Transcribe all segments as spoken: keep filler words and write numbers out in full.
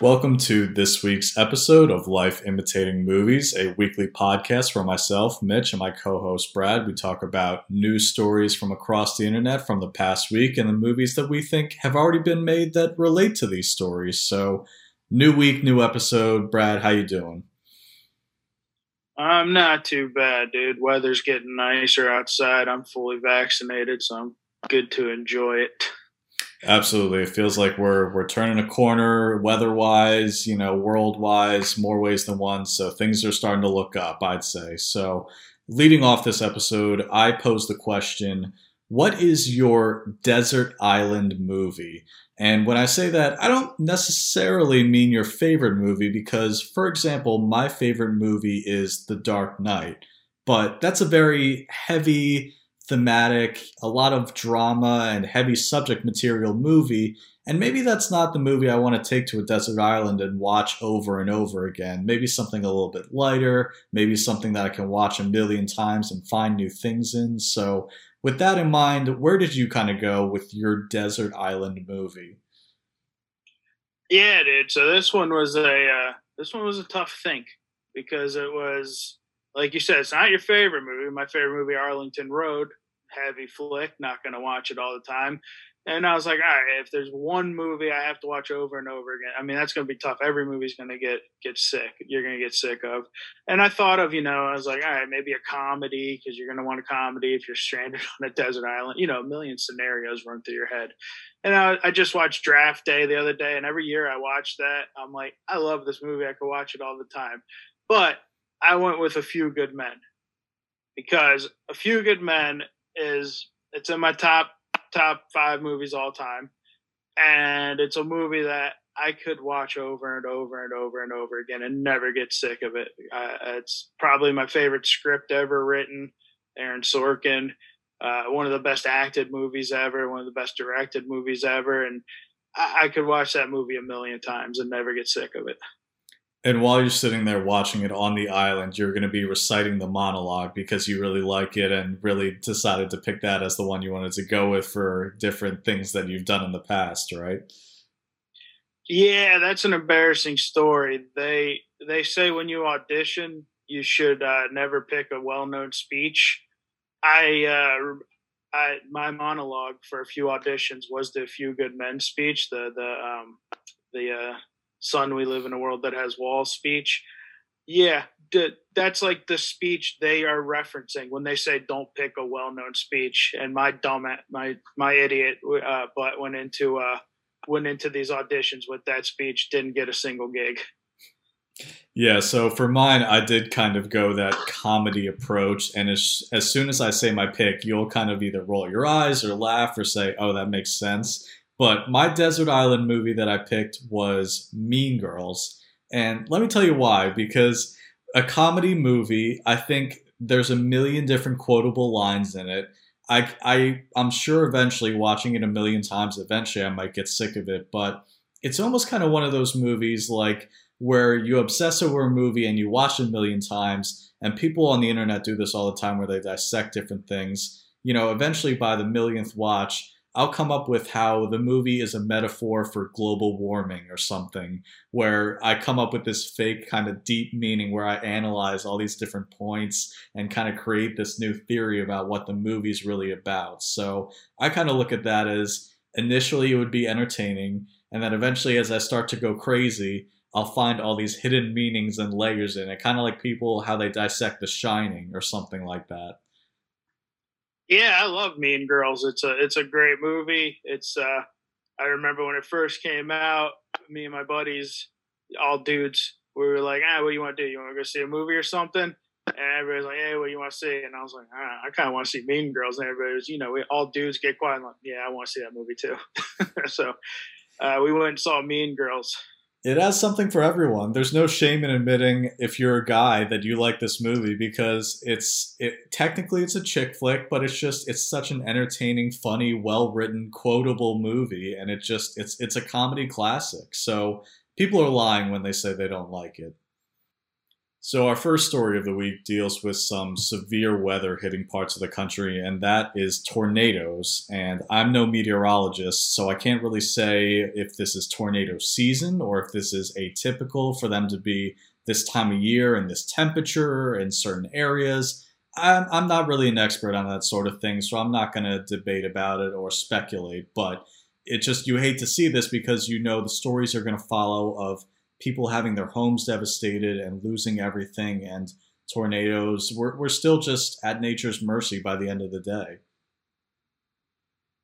Welcome to this week's episode of Life Imitating Movies, a weekly podcast where myself, Mitch, and my co-host Brad, we talk about news stories from across the internet from the past week and the movies that we think have already been made that relate to these stories. So, new week, new episode. Brad, how you doing? I'm not too bad, dude. Weather's getting nicer outside. I'm fully vaccinated, so I'm good to enjoy it. Absolutely. It feels like we're we're turning a corner weather-wise, you know, world-wise, more ways than one. So things are starting to look up, I'd say. So leading off this episode, I pose the question, what is your desert island movie? And when I say that, I don't necessarily mean your favorite movie because, for example, my favorite movie is The Dark Knight. But that's a very heavy thematic, a lot of drama and heavy subject material movie, and maybe that's not the movie I want to take to a desert island and watch over and over again. Maybe something a little bit lighter, maybe something that I can watch a million times and find new things in. So with that in mind, where did you kind of go with your desert island movie? Yeah, dude. So this one was a uh, this one was a tough think because it was, like you said, it's not your favorite movie. My favorite movie, Arlington Road, heavy flick, not going to watch it all the time. And I was like, all right, if there's one movie I have to watch over and over again, I mean, that's going to be tough. Every movie's going to get get sick. You're going to get sick of. And I thought of, you know, I was like, all right, maybe a comedy because you're going to want a comedy if you're stranded on a desert island. You know, a million scenarios run through your head. And I, I just watched Draft Day the other day, and every year I watch that. I'm like, I love this movie. I could watch it all the time. But I went with A Few Good Men because A Few Good Men is, it's in my top, top five movies all time. And it's a movie that I could watch over and over and over and over again and never get sick of it. Uh, it's probably my favorite script ever written. Aaron Sorkin, uh, one of the best acted movies ever, one of the best directed movies ever. And I, I could watch that movie a million times and never get sick of it. And while you're sitting there watching it on the island, you're going to be reciting the monologue because you really like it and really decided to pick that as the one you wanted to go with for different things that you've done in the past, right? Yeah, that's an embarrassing story. They they say when you audition, you should uh, never pick a well-known speech. I, uh, I my monologue for A Few Auditions was the Few Good Men speech, the the um, the. Uh, son, we live in a world that has walls speech. Yeah, d- that's like the speech they are referencing when they say don't pick a well-known speech. And my dumb, my my idiot uh, butt went into uh, went into these auditions with that speech, didn't get a single gig. Yeah, so for mine, I did kind of go that comedy approach. And as, as soon as I say my pick, you'll kind of either roll your eyes or laugh or say, oh, that makes sense. But my desert island movie that I picked was Mean Girls. And let me tell you why, because a comedy movie, I think there's a million different quotable lines in it. I, I, I'm sure eventually watching it a million times, eventually I might get sick of it. But it's almost kind of one of those movies like where you obsess over a movie and you watch it a million times. And people on the internet do this all the time where they dissect different things. You know, eventually by the millionth watch, I'll come up with how the movie is a metaphor for global warming or something, where I come up with this fake kind of deep meaning where I analyze all these different points and kind of create this new theory about what the movie's really about. So I kind of look at that as initially it would be entertaining, and then eventually as I start to go crazy, I'll find all these hidden meanings and layers in it, kind of like people, how they dissect The Shining or something like that. Yeah, I love Mean Girls. It's a it's a great movie. It's uh, I remember when it first came out, me and my buddies, all dudes, we were like, ah, what do you want to do? You want to go see a movie or something? And everybody's like, hey, what do you want to see? And I was like, ah, I kind of want to see Mean Girls. And everybody was, you know, we all dudes get quiet and like, yeah, I want to see that movie too. so uh, we went and saw Mean Girls. It has something for everyone. There's no shame in admitting if you're a guy that you like this movie because it's it technically it's a chick flick, but it's just it's such an entertaining, funny, well-written, quotable movie, and it just it's it's a comedy classic. So people are lying when they say they don't like it. So our first story of the week deals with some severe weather hitting parts of the country, and that is tornadoes. And I'm no meteorologist, so I can't really say if this is tornado season or if this is atypical for them to be this time of year and this temperature in certain areas. I'm, I'm not really an expert on that sort of thing, so I'm not going to debate about it or speculate. But it just, you hate to see this because you know the stories are going to follow of people having their homes devastated and losing everything, and tornadoes. We're, we're still just at nature's mercy by the end of the day.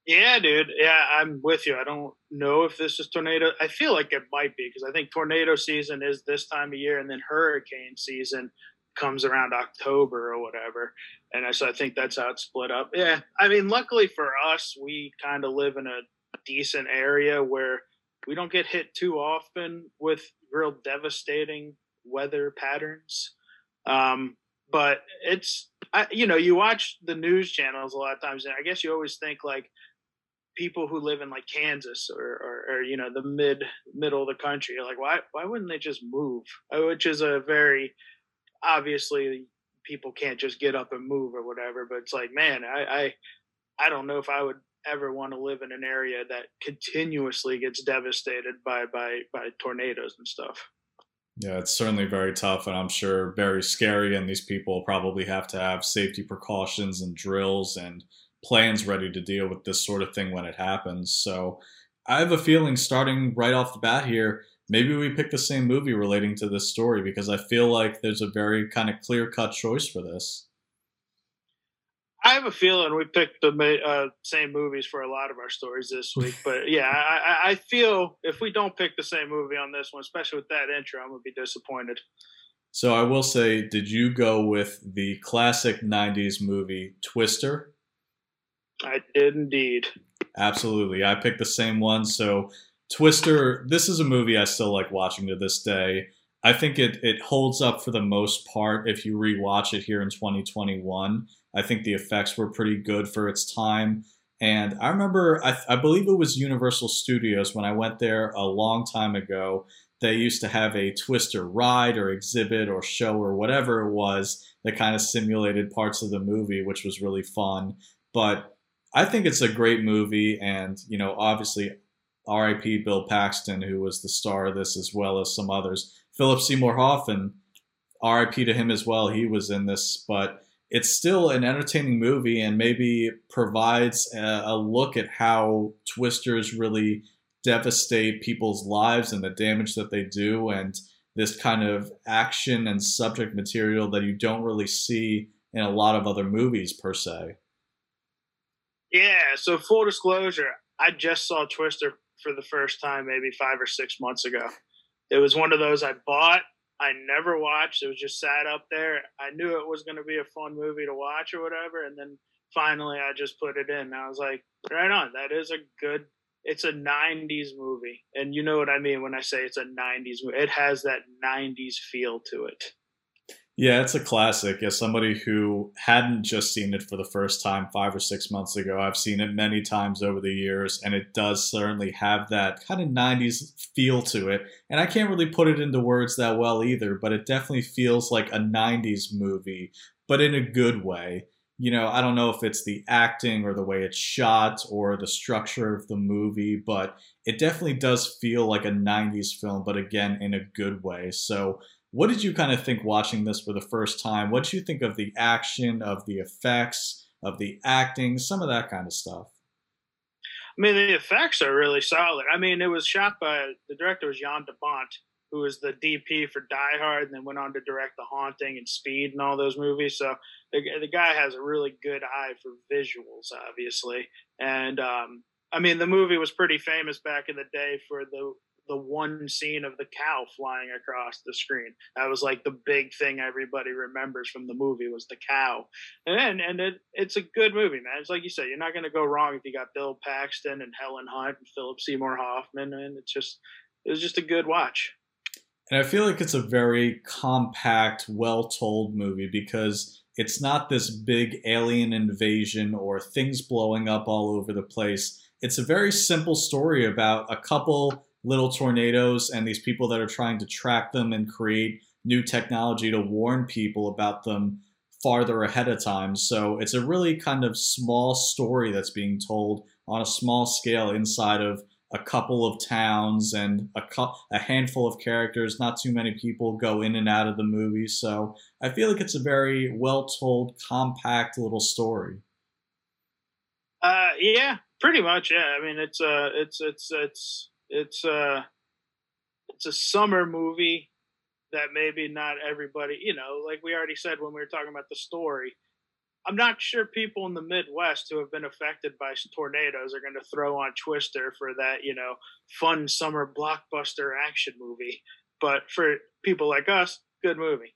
Yeah, dude. Yeah, I'm with you. I don't know if this is tornado. I feel like it might be, because I think tornado season is this time of year, and then hurricane season comes around October or whatever. And I, so I think that's how it's split up. Yeah. I mean, luckily for us, we kind of live in a decent area where we don't get hit too often with real devastating weather patterns. Um, but it's, I, you know, you watch the news channels a lot of times, and I guess you always think like people who live in like Kansas or, or, or you know, the mid middle of the country, like, why, why wouldn't they just move? Which is a very, obviously people can't just get up and move or whatever, but it's like, man, I, I, I don't know if I would ever want to live in an area that continuously gets devastated by, by, by tornadoes and stuff. Yeah, it's certainly very tough, and I'm sure very scary. And these people probably have to have safety precautions and drills and plans ready to deal with this sort of thing when it happens. So I have a feeling, starting right off the bat here, maybe we pick the same movie relating to this story, because I feel like there's a very kind of clear-cut choice for this. I have a feeling we picked the uh, same movies for a lot of our stories this week. But, yeah, I, I feel if we don't pick the same movie on this one, especially with that intro, I'm going to be disappointed. So I will say, did you go with the classic nineties movie Twister? I did indeed. Absolutely. I picked the same one. So Twister, this is a movie I still like watching to this day. I think it, it holds up for the most part if you rewatch it here in twenty twenty-one. I think the effects were pretty good for its time. And I remember, I, I believe it was Universal Studios, when I went there a long time ago, they used to have a Twister ride or exhibit or show or whatever it was that kind of simulated parts of the movie, which was really fun. But I think it's a great movie. And, you know, obviously, R I P Bill Paxton, who was the star of this, as well as some others. Philip Seymour Hoffman, R I P to him as well. He was in this, but it's still an entertaining movie, and maybe provides a, a look at how twisters really devastate people's lives and the damage that they do, and this kind of action and subject material that you don't really see in a lot of other movies per se. Yeah, so full disclosure, I just saw Twister for the first time maybe five or six months ago. It was one of those I bought. I never watched. It was just sat up there. I knew it was going to be a fun movie to watch or whatever. And then finally I just put it in. I was like, right on. That is a good, it's a nineties movie. And you know what I mean when I say it's a nineties movie. It has that nineties feel to it. Yeah, it's a classic. As somebody who hadn't just seen it for the first time five or six months ago, I've seen it many times over the years, and it does certainly have that kind of nineties feel to it. And I can't really put it into words that well either, but it definitely feels like a nineties movie, but in a good way. You know, I don't know if it's the acting or the way it's shot or the structure of the movie, but it definitely does feel like a nineties film, but again, in a good way. So what did you kind of think watching this for the first time? What did you think of the action, of the effects, of the acting, some of that kind of stuff? I mean, the effects are really solid. I mean, it was shot by, the director was Jan de Bont, who was the D P for Die Hard, and then went on to direct The Haunting and Speed and all those movies. So the, the guy has a really good eye for visuals, obviously. And, um, I mean, the movie was pretty famous back in the day for the the one scene of the cow flying across the screen. That was like the big thing everybody remembers from the movie, was the cow. And and it, it's a good movie, man. It's like you said, you're not going to go wrong if you got Bill Paxton and Helen Hunt and Philip Seymour Hoffman. And it's just, it was just a good watch. And I feel like it's a very compact, well-told movie, because it's not this big alien invasion or things blowing up all over the place. It's a very simple story about a couple little tornadoes and these people that are trying to track them and create new technology to warn people about them farther ahead of time. So it's a really kind of small story that's being told on a small scale inside of a couple of towns and a, cu- a handful of characters. Not too many people go in and out of the movie. So I feel like it's a very well-told, compact little story. Uh, yeah, pretty much. Yeah. I mean, it's a, it's, it's, it's, it's a, it's a summer movie that maybe not everybody, you know, like we already said when we were talking about the story, I'm not sure people in the Midwest who have been affected by tornadoes are going to throw on Twister for that, you know, fun summer blockbuster action movie. But for people like us, good movie.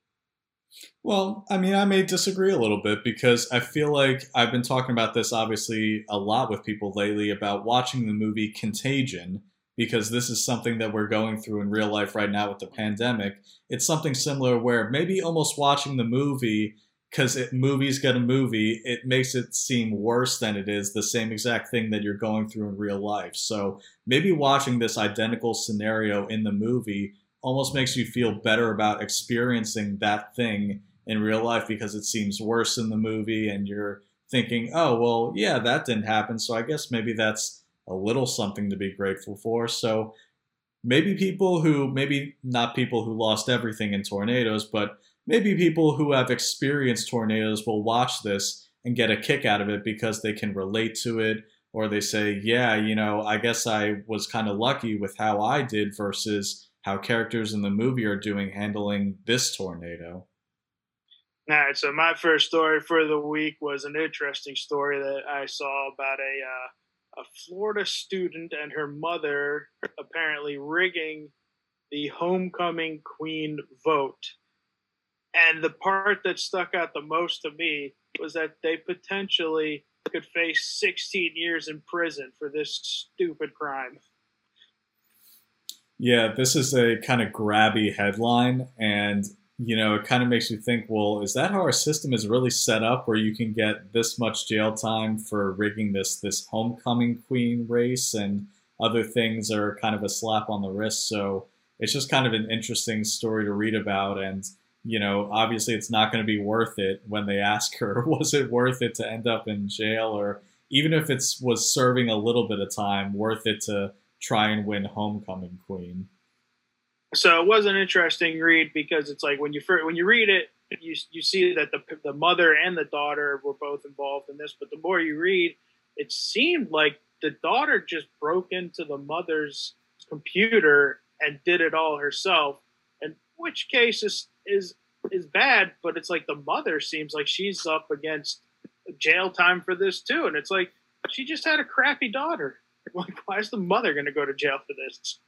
Well, I mean, I may disagree a little bit because I feel like I've been talking about this obviously a lot with people lately about watching the movie Contagion, because this is something that we're going through in real life right now with the pandemic. It's something similar where maybe almost watching the movie, because it movies get a movie, it makes it seem worse than it is, the same exact thing that you're going through in real life. So maybe watching this identical scenario in the movie almost makes you feel better about experiencing that thing in real life because it seems worse in the movie and you're thinking, oh, well, yeah, that didn't happen. So I guess maybe that's a little something to be grateful for. So maybe people who, maybe not people who lost everything in tornadoes, but maybe people who have experienced tornadoes will watch this and get a kick out of it because they can relate to it, or they say, yeah, you know, I guess I was kind of lucky with how I did versus how characters in the movie are doing handling this tornado. All right, so my first story for the week was an interesting story that I saw about a, uh, a Florida student and her mother apparently rigging the homecoming queen vote. And the part that stuck out the most to me was that they potentially could face sixteen years in prison for this stupid crime. Yeah, this is a kind of grabby headline. And, you know, it kind of makes you think, well, is that how our system is really set up where you can get this much jail time for rigging this, this homecoming queen race, and other things are kind of a slap on the wrist. So it's just kind of an interesting story to read about. And, you know, obviously it's not going to be worth it when they ask her, was it worth it to end up in jail? Or even if it was serving a little bit of time, worth it to try and win homecoming queen. So it was an interesting read because it's like when you first, when you read it, you you see that the the mother and the daughter were both involved in this. But the more you read, it seemed like the daughter just broke into the mother's computer and did it all herself. And which case is is is bad, but it's like the mother seems like she's up against jail time for this too, and it's like she just had a crappy daughter. Like, why is the mother going to go to jail for this?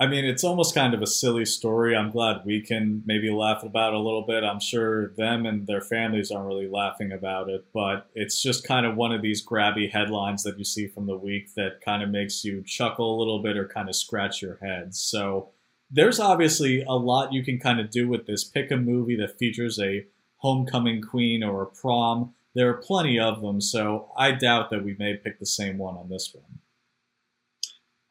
I mean, it's almost kind of a silly story. I'm glad we can maybe laugh about it a little bit. I'm sure them and their families aren't really laughing about it, but it's just kind of one of these grabby headlines that you see from the week that kind of makes you chuckle a little bit or kind of scratch your head. So there's obviously a lot you can kind of do with this. Pick a movie that features a homecoming queen or a prom. There are plenty of them, so I doubt that we may pick the same one on this one.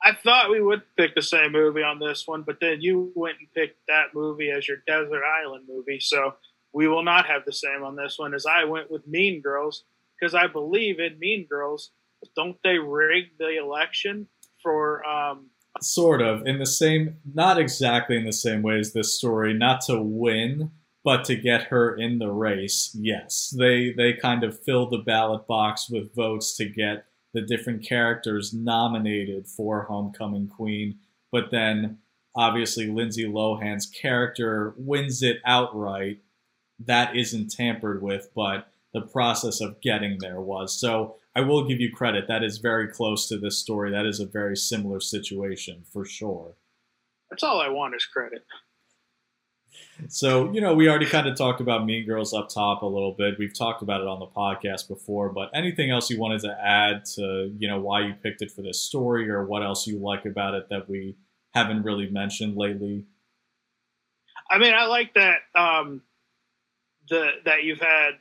I thought we would pick the same movie on this one, but then you went and picked that movie as your desert island movie, so we will not have the same on this one, as I went with Mean Girls, because I believe in Mean Girls. Don't they rig the election for... Um, sort of, in the same, not exactly in the same way as this story, not to win, but to get her in the race, yes. They, they kind of fill the ballot box with votes to get the different characters nominated for homecoming queen, but then obviously Lindsay Lohan's character wins it outright. That isn't tampered with, but the process of getting there was. So I will give you credit. That is very close to this story. That is a very similar situation for sure. That's all I want is credit. So, you know, we already kind of talked about Mean Girls up top a little bit. We've talked about it on the podcast before, but anything else you wanted to add to, you know, why you picked it for this story or what else you like about it that we haven't really mentioned lately? I mean, I like that um, the that you've had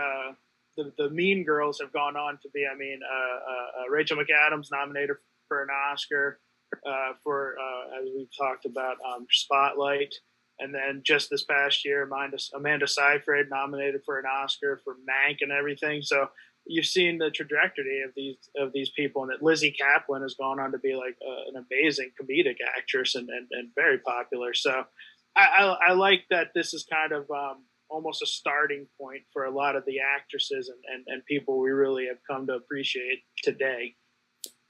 uh, the, the Mean Girls have gone on to be, I mean, uh, uh, Rachel McAdams nominated for an Oscar uh, for, uh, as we've talked about, um, Spotlight. And then just this past year, Amanda, Amanda Seyfried nominated for an Oscar for Mank and everything. So you've seen the trajectory of these of these people, and that Lizzy Caplan has gone on to be like a, an amazing comedic actress and, and, and very popular. So I, I, I like that this is kind of um, almost a starting point for a lot of the actresses and, and, and people we really have come to appreciate today.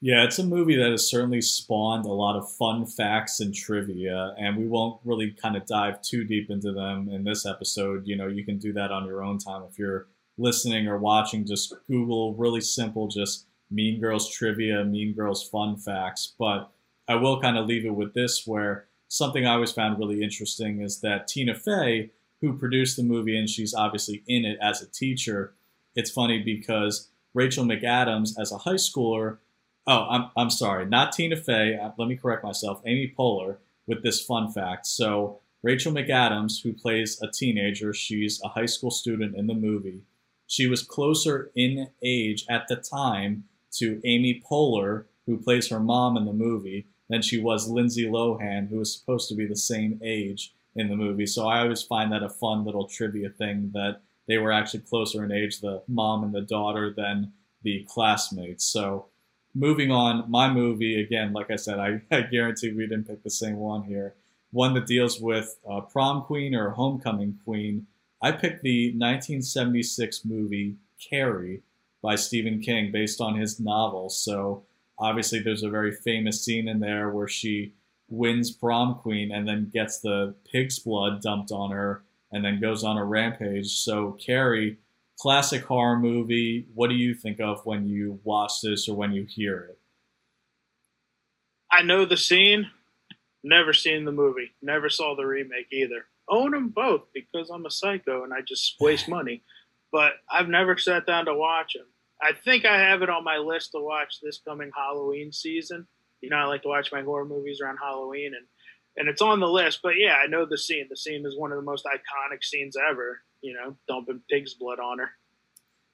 Yeah, it's a movie that has certainly spawned a lot of fun facts and trivia, and we won't really kind of dive too deep into them in this episode. You know, you can do that on your own time. If you're listening or watching, just Google really simple, just Mean Girls trivia, Mean Girls fun facts. But I will kind of leave it with this, where something I always found really interesting is that Tina Fey, who produced the movie, and she's obviously in it as a teacher. It's funny because Rachel McAdams as a high schooler, Oh, I'm I'm sorry, not Tina Fey. Let me correct myself. Amy Poehler with this fun fact. So Rachel McAdams, who plays a teenager, she's a high school student in the movie. She was closer in age at the time to Amy Poehler, who plays her mom in the movie, than she was Lindsay Lohan, who was supposed to be the same age in the movie. So I always find that a fun little trivia thing, that they were actually closer in age, the mom and the daughter, than the classmates. So moving on, my movie, again, like I said, I, I guarantee we didn't pick the same one here. One that deals with uh, prom queen or homecoming queen. I picked the nineteen seventy-six movie Carrie by Stephen King, based on his novel. So obviously there's a very famous scene in there where she wins prom queen and then gets the pig's blood dumped on her and then goes on a rampage. So Carrie, classic horror movie. What do you think of when you watch this or when you hear it? I know the scene. Never seen the movie. Never saw the remake either. Own them both because I'm a psycho and I just waste money. But I've never sat down to watch them. I think I have it on my list to watch this coming Halloween season. You know, I like to watch my horror movies around Halloween, and, and it's on the list. But yeah, I know the scene. The scene is one of the most iconic scenes ever. You know, dumping pig's blood on her.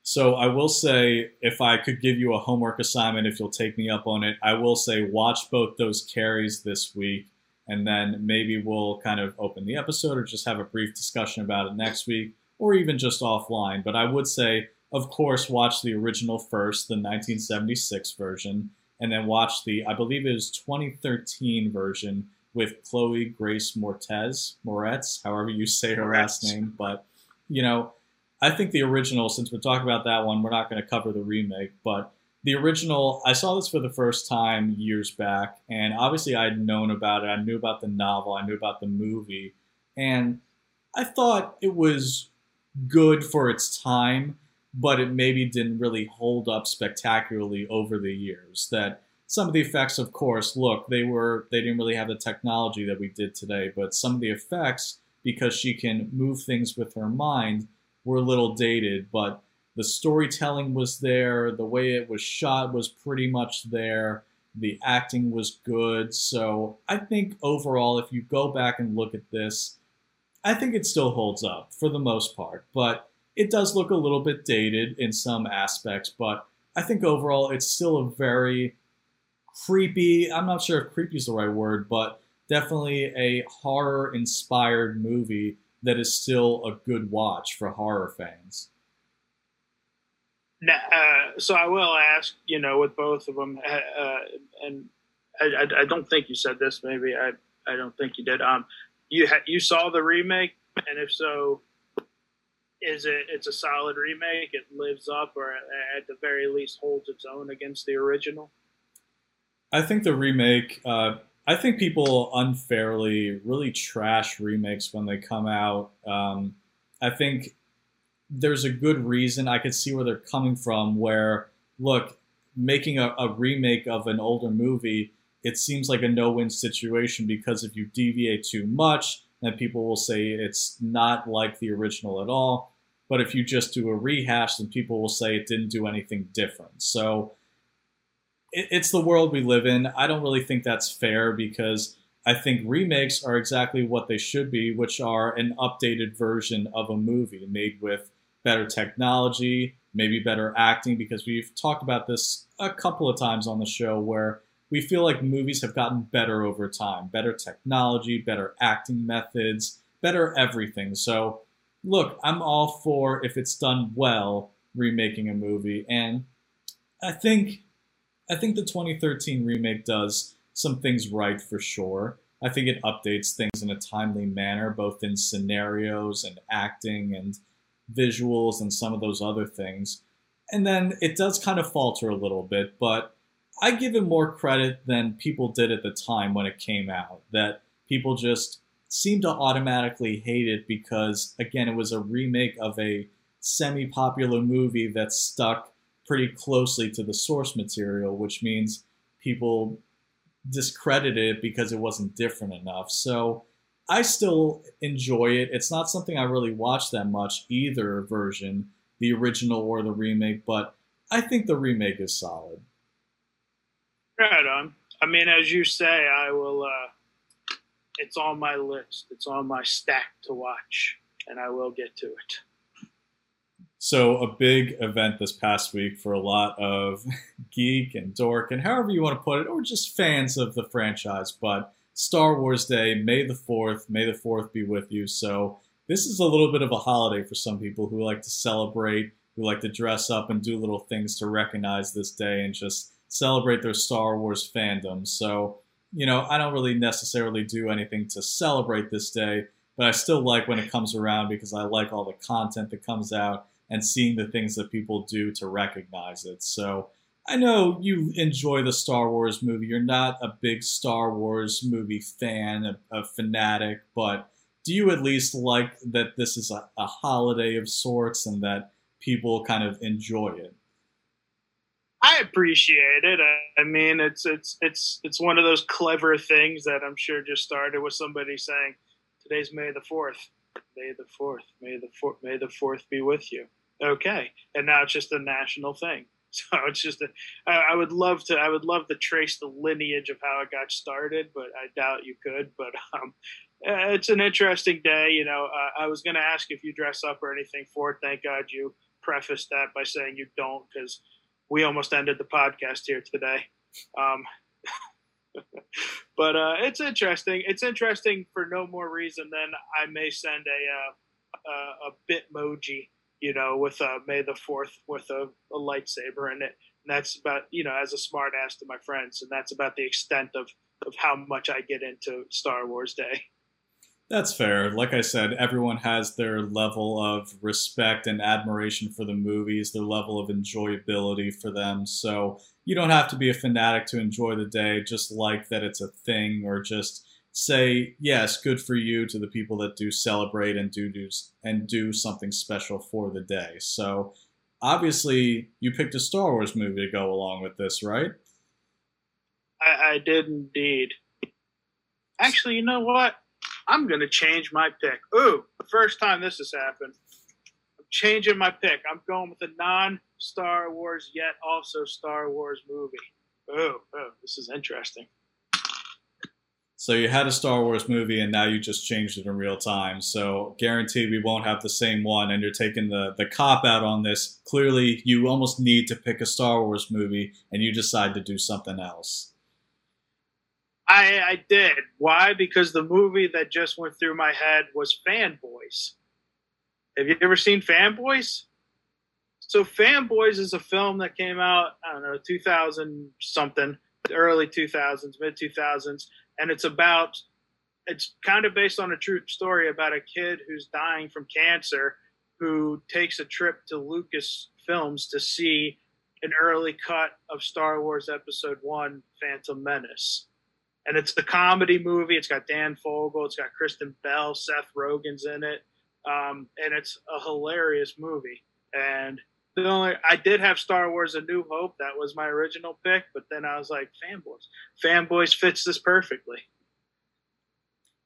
So I will say, if I could give you a homework assignment, if you'll take me up on it, I will say watch both those Carries this week, and then maybe we'll kind of open the episode or just have a brief discussion about it next week, or even just offline. But I would say, of course, watch the original first, the nineteen seventy-six version, and then watch the, I believe it was twenty thirteen version with Chloë Grace Moretz, Moretz, however you say her Moretz. Last name, but you know, I think the original, since we're talking about that one, we're not going to cover the remake, but the original, I saw this for the first time years back, and obviously I had known about it. I knew about the novel. I knew about the movie, and I thought it was good for its time, but it maybe didn't really hold up spectacularly over the years. That some of the effects, of course, look, they were, they didn't really have the technology that we did today, but some of the effects, because she can move things with her mind, were a little dated, but the storytelling was there, the way it was shot was pretty much there, the acting was good. So I think overall, if you go back and look at this, I think it still holds up for the most part, but it does look a little bit dated in some aspects, but I think overall it's still a very creepy, I'm not sure if creepy is the right word, but definitely a horror-inspired movie that is still a good watch for horror fans. Now, uh, so I will ask, you know, with both of them, uh, and I, I, I don't think you said this. Maybe I, I don't think you did. Um, you ha- you saw the remake, and if so, is it it's a solid remake? It lives up, or at the very least holds its own against the original. I think the remake. Uh, I think people unfairly really trash remakes when they come out. Um, I think there's a good reason. I could see where they're coming from, where, look, making a, a remake of an older movie, it seems like a no-win situation, because if you deviate too much, then people will say it's not like the original at all. But if you just do a rehash, then people will say it didn't do anything different. So it's the world we live in. I don't really think that's fair, because I think remakes are exactly what they should be, which are an updated version of a movie made with better technology, maybe better acting, because we've talked about this a couple of times on the show where we feel like movies have gotten better over time, better technology, better acting methods, better everything. So look, I'm all for, if it's done well, remaking a movie. And I think, I think the twenty thirteen remake does some things right for sure. I think it updates things in a timely manner, both in scenarios and acting and visuals and some of those other things. And then it does kind of falter a little bit, but I give it more credit than people did at the time when it came out, that people just seemed to automatically hate it because, again, it was a remake of a semi-popular movie that stuck pretty closely to the source material, which means people discredited it because it wasn't different enough. So I still enjoy it. It's not something I really watch that much, either version, the original or the remake, but I think the remake is solid. Right on. I mean, as you say, I will, uh, it's on my list. It's on my stack to watch, and I will get to it. So a big event this past week for a lot of geek and dork and however you want to put it, or just fans of the franchise, but Star Wars Day, May the fourth, May the fourth be with you. So this is a little bit of a holiday for some people who like to celebrate, who like to dress up and do little things to recognize this day and just celebrate their Star Wars fandom. So, you know, I don't really necessarily do anything to celebrate this day, but I still like when it comes around because I like all the content that comes out and seeing the things that people do to recognize it. So I know you enjoy the Star Wars movie. You're not a big Star Wars movie fan, a, a fanatic, but do you at least like that this is a, a holiday of sorts and that people kind of enjoy it? I appreciate it. I, I mean, it's it's it's it's one of those clever things that I'm sure just started with somebody saying, "Today's May the fourth, May the fourth, May the fourth, May the fourth be with you." Okay, and now it's just a national thing. So it's just a. I, I would love to. I would love to trace the lineage of how it got started, but I doubt you could. But um, it's an interesting day. You know, uh, I was going to ask if you dress up or anything for it. Thank God you prefaced that by saying you don't, because we almost ended the podcast here today. Um, but uh, it's interesting. It's interesting for no more reason than I may send a uh, a, a Bitmoji, you know, with uh, May the fourth with a, a lightsaber in it. And that's about, you know, as a smart ass to my friends. And that's about the extent of, of how much I get into Star Wars Day. That's fair. Like I said, everyone has their level of respect and admiration for the movies, their level of enjoyability for them. So you don't have to be a fanatic to enjoy the day, just like that it's a thing, or just say, yes, good for you to the people that do celebrate and do, do, and do something special for the day. So obviously you picked a Star Wars movie to go along with this, right? I, I did indeed. Actually, you know what? I'm going to change my pick. Ooh, first time this has happened. I'm changing my pick. I'm going with a non-Star Wars yet also Star Wars movie. Ooh, ooh, this is interesting. So you had a Star Wars movie and now you just changed it in real time. So guaranteed we won't have the same one, and you're taking the, the cop out on this. Clearly you almost need to pick a Star Wars movie and you decide to do something else. I, I did. Why? Because the movie that just went through my head was Fanboys. Have you ever seen Fanboys? So Fanboys is a film that came out, I don't know, two thousand something, early two thousands, mid two thousands. And it's about, it's kind of based on a true story about a kid who's dying from cancer who takes a trip to Lucasfilms to see an early cut of Star Wars Episode One, Phantom Menace. And it's the comedy movie. It's got Dan Fogel. It's got Kristen Bell. Seth Rogen's in it. Um, and it's a hilarious movie. And the only, I did have Star Wars A New Hope. That was my original pick. But then I was like, Fanboys. Fanboys fits this perfectly.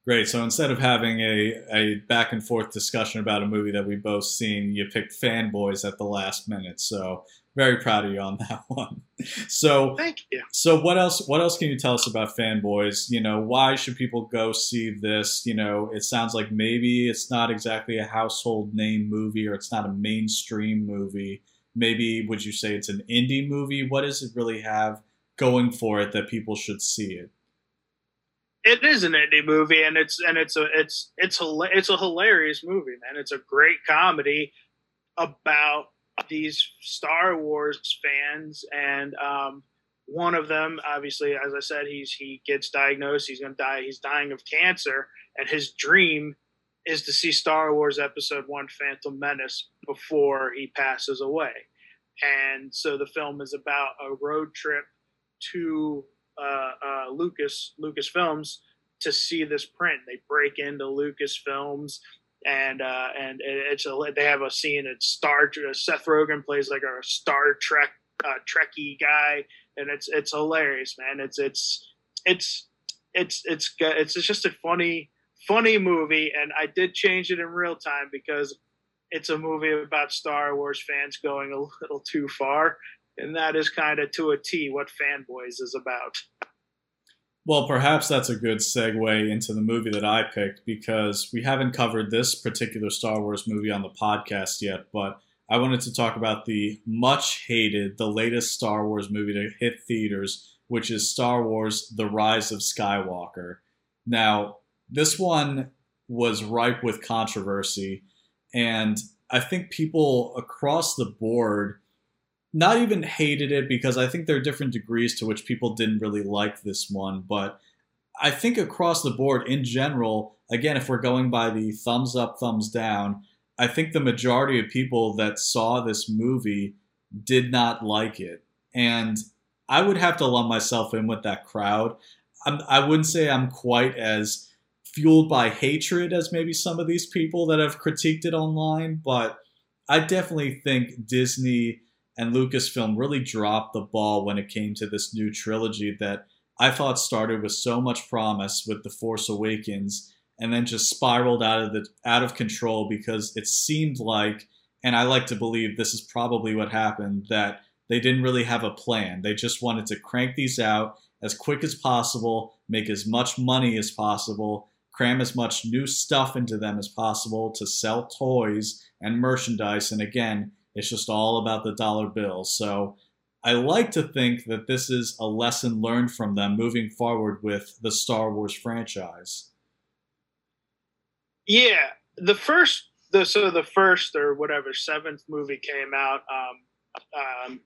Great. So instead of having a, a back and forth discussion about a movie that we've both seen, you picked Fanboys at the last minute. So very proud of you on that one. So thank you. So what else, what else can you tell us about Fanboys? You know, why should people go see this? You know, it sounds like maybe it's not exactly a household name movie, or it's not a mainstream movie. Maybe would you say it's an indie movie? What does it really have going for it that people should see it? It is an indie movie, and it's and it's a it's it's a it's a hilarious movie, man. It's a great comedy about these Star Wars fans, and um, one of them, obviously, as I said, he's he gets diagnosed. He's gonna die. He's dying of cancer, and his dream is to see Star Wars Episode One: Phantom Menace before he passes away. And so the film is about a road trip to uh, uh, Lucas Lucasfilms to see this print. They break into Lucasfilms, and uh, and it's a, they have a scene at Star. Seth Rogen plays like a Star Trek uh, Trekkie guy, and it's it's hilarious, man. It's it's it's it's it's it's, it's just a funny funny movie, and I did change it in real time because it's a movie about Star Wars fans going a little too far, and that is kind of to a T what Fanboys is about. Well, perhaps that's a good segue into the movie that I picked, because we haven't covered this particular Star Wars movie on the podcast yet, but I wanted to talk about the much hated, the latest Star Wars movie to hit theaters, which is Star Wars: The Rise of Skywalker. Now, this one was ripe with controversy, and I think people across the board not even hated it, because I think there are different degrees to which people didn't really like this one. But I think across the board in general, again, if we're going by the thumbs up, thumbs down, I think the majority of people that saw this movie did not like it. And I would have to lump myself in with that crowd. I'm, I wouldn't say I'm quite as fueled by hatred as maybe some of these people that have critiqued it online, but I definitely think Disney and Lucasfilm really dropped the ball when it came to this new trilogy that I thought started with so much promise with The Force Awakens and then just spiraled out of the out of control, because it seemed like, and I like to believe this is probably what happened, that they didn't really have a plan. They just wanted to crank these out as quick as possible, make as much money as possible, cram as much new stuff into them as possible to sell toys and merchandise. And again, it's just all about the dollar bill. So I like to think that this is a lesson learned from them moving forward with the Star Wars franchise. Yeah, the first, the, so the first or whatever seventh movie came out. Um, um,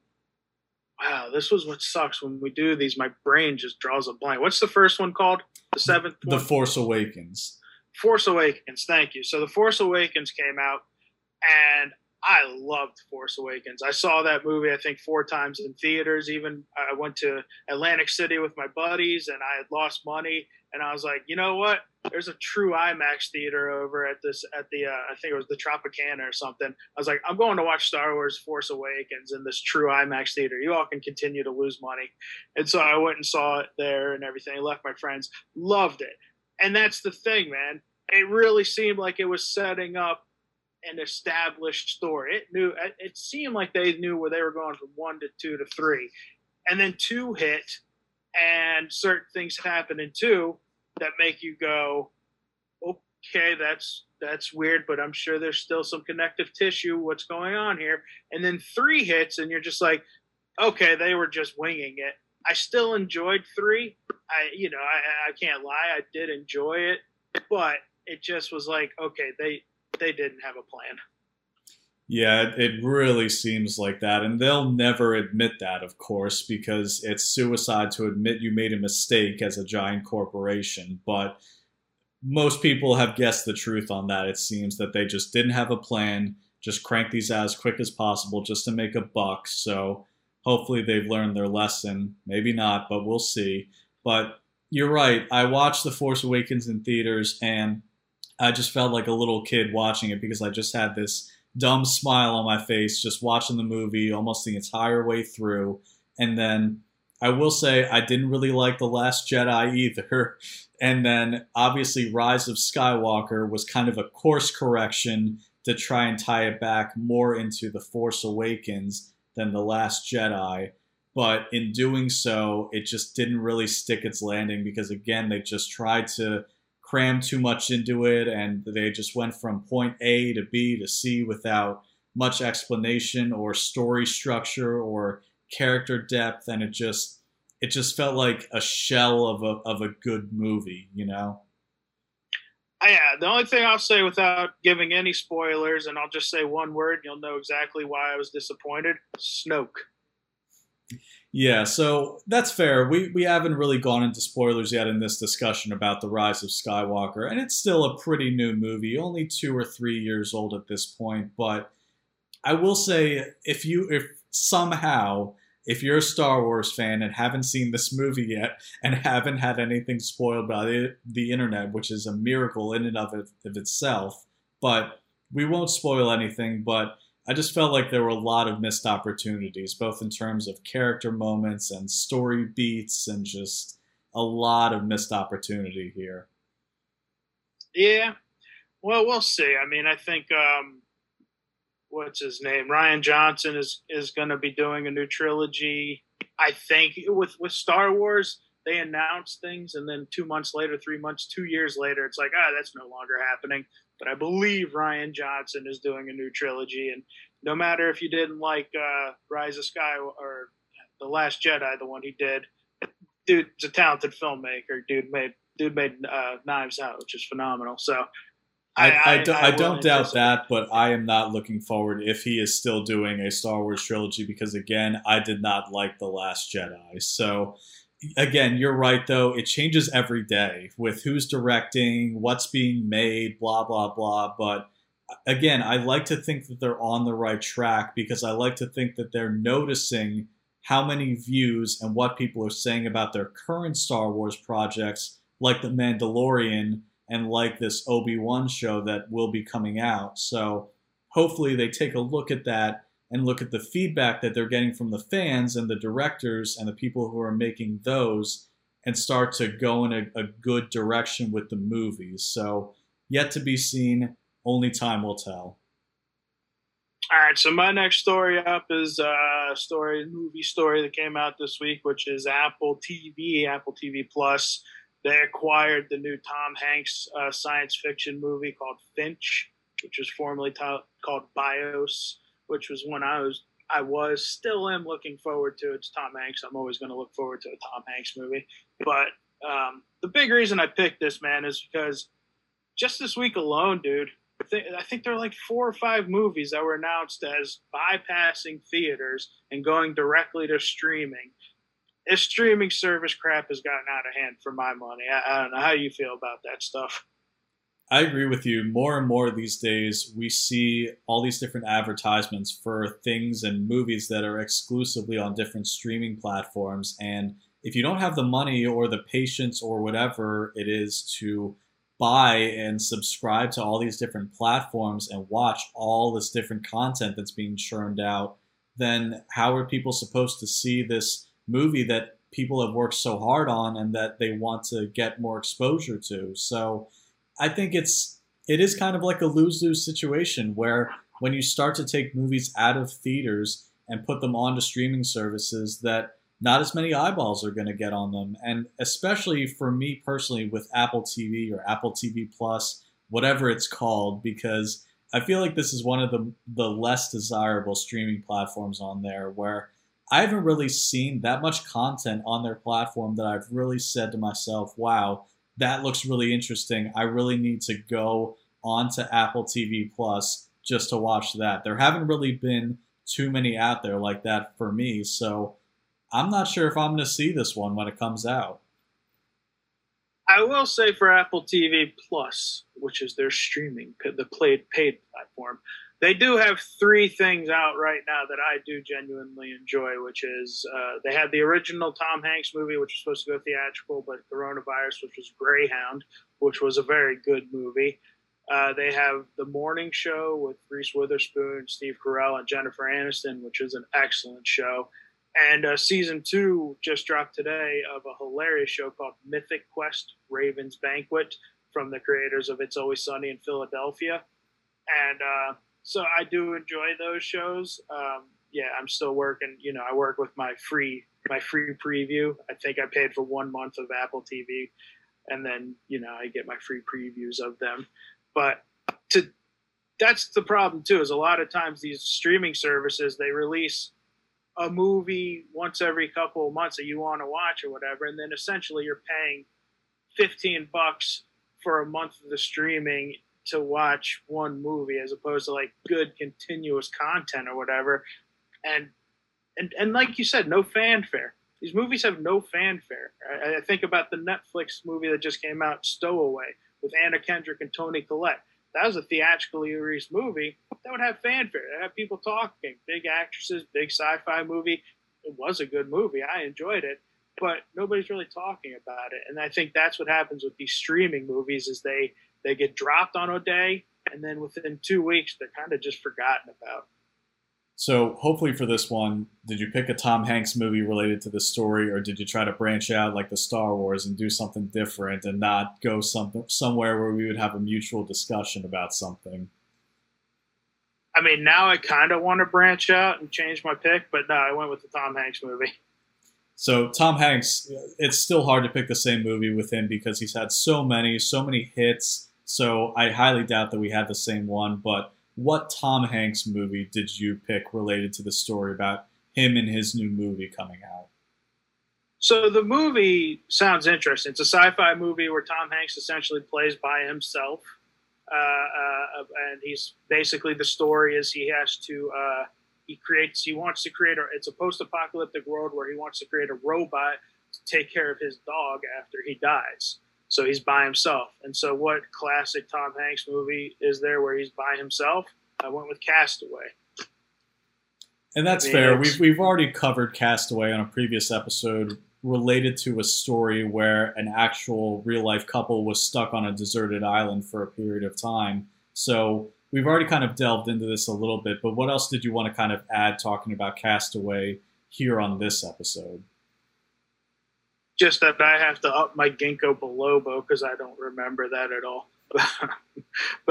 wow, this was what sucks when we do these. My brain just draws a blank. What's the first one called? The seventh one? The Force Awakens. Force Awakens, thank you. So The Force Awakens came out, and I loved Force Awakens. I saw that movie, I think, four times in theaters. Even I went to Atlantic City with my buddies, and I had lost money. And I was like, you know what? There's a true IMAX theater over at this at the uh, I think it was the Tropicana or something. I was like, I'm going to watch Star Wars: Force Awakens in this true IMAX theater. You all can continue to lose money. And so I went and saw it there and everything. I left my friends, loved it. And that's the thing, man. It really seemed like it was setting up an established story. It knew it seemed like they knew where they were going from one to two to three, and then two hit, and certain things happen in two that make you go, okay, that's that's weird, but I'm sure there's still some connective tissue. What's going on here? And then three hits, and you're just like, okay, they were just winging it. I still enjoyed three. I, you know, I, I can't lie, I did enjoy it, but it just was like, okay, they. They didn't have a plan. Yeah, it really seems like that. And they'll never admit that, of course, because it's suicide to admit you made a mistake as a giant corporation. But most people have guessed the truth on that. It seems that they just didn't have a plan, just crank these out as quick as possible just to make a buck. So hopefully they've learned their lesson. Maybe not, but we'll see. But you're right. I watched The Force Awakens in theaters, and I just felt like a little kid watching it, because I just had this dumb smile on my face just watching the movie almost the entire way through. And then I will say I didn't really like The Last Jedi either. And then obviously Rise of Skywalker was kind of a course correction to try and tie it back more into The Force Awakens than The Last Jedi. But in doing so, it just didn't really stick its landing, because, again, they just tried to crammed too much into it, and they just went from point A to B to C without much explanation or story structure or character depth, and it just it just felt like a shell of a of a good movie, you know? Yeah, the only thing I'll say without giving any spoilers, and I'll just say one word, you'll know exactly why I was disappointed, Snoke. Yeah, so that's fair. We we haven't really gone into spoilers yet in this discussion about The Rise of Skywalker, and it's still a pretty new movie, only two or three years old at this point. But I will say, if you if somehow, if you're a Star Wars fan and haven't seen this movie yet and haven't had anything spoiled by the, the internet, which is a miracle in and of, it, of itself, but we won't spoil anything, but I just felt like there were a lot of missed opportunities, both in terms of character moments and story beats and just a lot of missed opportunity here. Yeah. Well, we'll see. I mean, I think... Um... what's his name? Rian Johnson is, is going to be doing a new trilogy. I think with, with Star Wars, they announce things and then two months later, three months, two years later, it's like, ah, that's no longer happening. But I believe Rian Johnson is doing a new trilogy. And no matter if you didn't like uh, Rise of Skywalker or The Last Jedi, the one he did, dude's a talented filmmaker. Dude made, dude made uh, Knives Out, which is phenomenal. So, I, I, I, I, I, I don't doubt that, but I am not looking forward if he is still doing a Star Wars trilogy because, again, I did not like The Last Jedi. So, again, you're right, though. It changes every day with who's directing, what's being made, blah, blah, blah. But, again, I like to think that they're on the right track because I like to think that they're noticing how many views and what people are saying about their current Star Wars projects, like The Mandalorian and like this Obi-Wan show that will be coming out. So hopefully they take a look at that and look at the feedback that they're getting from the fans and the directors and the people who are making those and start to go in a, a good direction with the movies. So yet to be seen, only time will tell. All right, so my next story up is a story, movie story that came out this week, which is Apple T V, Apple T V Plus. They acquired the new Tom Hanks uh, science fiction movie called Finch, which was formerly t- called BIOS, which was one I was, I was, still am looking forward to. It's Tom Hanks. I'm always going to look forward to a Tom Hanks movie. But um, the big reason I picked this, man, is because just this week alone, dude, I think, I think there are like four or five movies that were announced as bypassing theaters and going directly to streaming. This streaming service crap has gotten out of hand for my money. I, I don't know how you feel about that stuff. I agree with you. More and more these days, we see all these different advertisements for things and movies that are exclusively on different streaming platforms. And if you don't have the money or the patience or whatever it is to buy and subscribe to all these different platforms and watch all this different content that's being churned out, then how are people supposed to see this movie that people have worked so hard on and that they want to get more exposure to? So I think it's, it is kind of like a lose-lose situation where when you start to take movies out of theaters and put them onto streaming services, that not as many eyeballs are going to get on them. And especially for me personally with Apple T V or Apple T V Plus, whatever it's called, because I feel like this is one of the, the less desirable streaming platforms on there where I haven't really seen that much content on their platform that I've really said to myself, wow, that looks really interesting. I really need to go onto Apple T V Plus just to watch that. There haven't really been too many out there like that for me, so I'm not sure if I'm going to see this one when it comes out. I will say for Apple T V Plus, which is their streaming, the paid platform, they do have three things out right now that I do genuinely enjoy, which is uh, they had the original Tom Hanks movie, which was supposed to go theatrical, but coronavirus, which was Greyhound, which was a very good movie. Uh, they have The Morning Show with Reese Witherspoon, Steve Carell, and Jennifer Aniston, which is an excellent show. And uh, season two just dropped today of a hilarious show called Mythic Quest: Raven's Banquet from the creators of It's Always Sunny in Philadelphia. And uh, so I do enjoy those shows. Um, yeah, I'm still working. You know, I work with my free my free preview. I think I paid for one month of Apple T V, and then, you know, I get my free previews of them. But to that's the problem, too, is a lot of times these streaming services, they release a movie once every couple of months that you want to watch or whatever, and then essentially you're paying fifteen bucks for a month of the streaming to watch one movie as opposed to like good continuous content or whatever. And and and like you said, no fanfare. These movies have no fanfare. I, I think about the Netflix movie that just came out, Stowaway, with Anna Kendrick and Toni Collette. That was a theatrically released movie. That would have fanfare. That would have people talking. Big actresses, big sci-fi movie. It was a good movie. I enjoyed it. But nobody's really talking about it. And I think that's what happens with these streaming movies is they, they get dropped on a day, and then within two weeks, they're kind of just forgotten about. So hopefully for this one, did you pick a Tom Hanks movie related to the story, or did you try to branch out like the Star Wars and do something different and not go some, somewhere where we would have a mutual discussion about something? I mean, now I kind of want to branch out and change my pick, but no, I went with the Tom Hanks movie. So Tom Hanks, it's still hard to pick the same movie with him because he's had so many, so many hits. So I highly doubt that we had the same one, but what Tom Hanks movie did you pick related to the story about him and his new movie coming out? So the movie sounds interesting. It's a sci-fi movie where Tom Hanks essentially plays by himself. Uh, uh, and he's basically the story is he has to, uh, he creates, he wants to create, a, it's a post-apocalyptic world where he wants to create a robot to take care of his dog after he dies. So he's by himself. And so what classic Tom Hanks movie is there where he's by himself? I went with Castaway. And that's I mean, fair. We've, we've already covered Castaway on a previous episode related to a story where an actual real-life couple was stuck on a deserted island for a period of time. So we've already kind of delved into this a little bit, but what else did you want to kind of add talking about Castaway here on this episode? Just that I have to up my ginkgo biloba because I don't remember that at all. But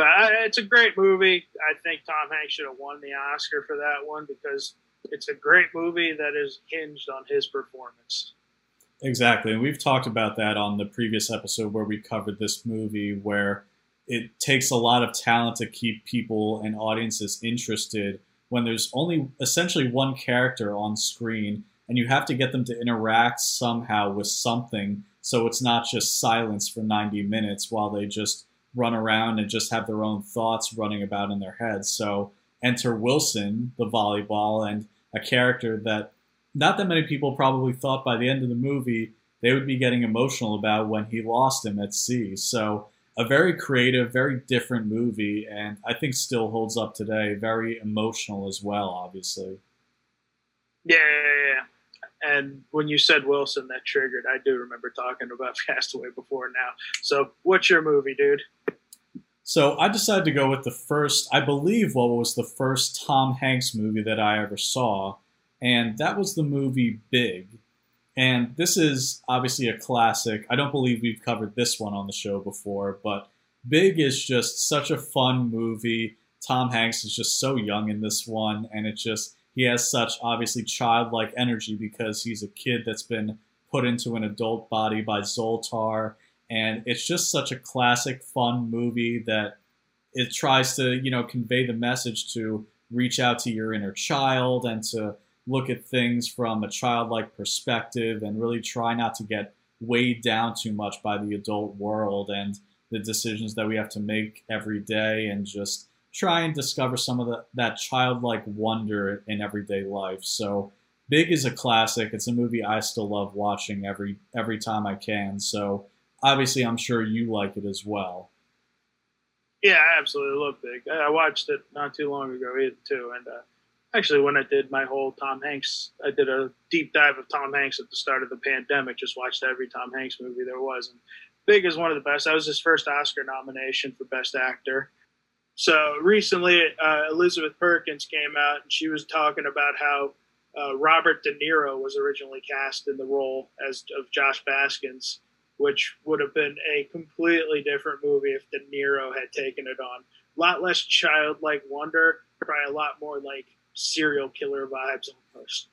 I, it's a great movie. I think Tom Hanks should have won the Oscar for that one because it's a great movie that is hinged on his performance. Exactly. And we've talked about that on the previous episode where we covered this movie where it takes a lot of talent to keep people and audiences interested when there's only essentially one character on screen. And you have to get them to interact somehow with something so it's not just silence for ninety minutes while they just run around and just have their own thoughts running about in their heads. So enter Wilson, the volleyball, and a character that not that many people probably thought by the end of the movie they would be getting emotional about when he lost him at sea. So a very creative, very different movie, and I think still holds up today. Very emotional as well, obviously. Yeah, yeah, yeah. And when you said Wilson, that triggered. I do remember talking about Castaway before now. So what's your movie, dude? So I decided to go with the first, I believe what was the first Tom Hanks movie that I ever saw. And that was the movie Big. And this is obviously a classic. I don't believe we've covered this one on the show before, but Big is just such a fun movie. Tom Hanks is just so young in this one, and it just... he has such, obviously, childlike energy because he's a kid that's been put into an adult body by Zoltar. And it's just such a classic, fun movie that it tries to, you know, convey the message to reach out to your inner child and to look at things from a childlike perspective and really try not to get weighed down too much by the adult world and the decisions that we have to make every day and just try and discover some of the, that childlike wonder in everyday life. So Big is a classic. It's a movie I still love watching every every time I can. So obviously I'm sure you like it as well. Yeah, I absolutely love Big. I watched it not too long ago either too. And uh, actually when I did my whole Tom Hanks, I did a deep dive of Tom Hanks at the start of the pandemic, just watched every Tom Hanks movie there was. And Big is one of the best. That was his first Oscar nomination for Best Actor. So recently, uh, Elizabeth Perkins came out and she was talking about how uh, Robert De Niro was originally cast in the role as of Josh Baskins, which would have been a completely different movie if De Niro had taken it on. A lot less childlike wonder, probably a lot more like serial killer vibes almost.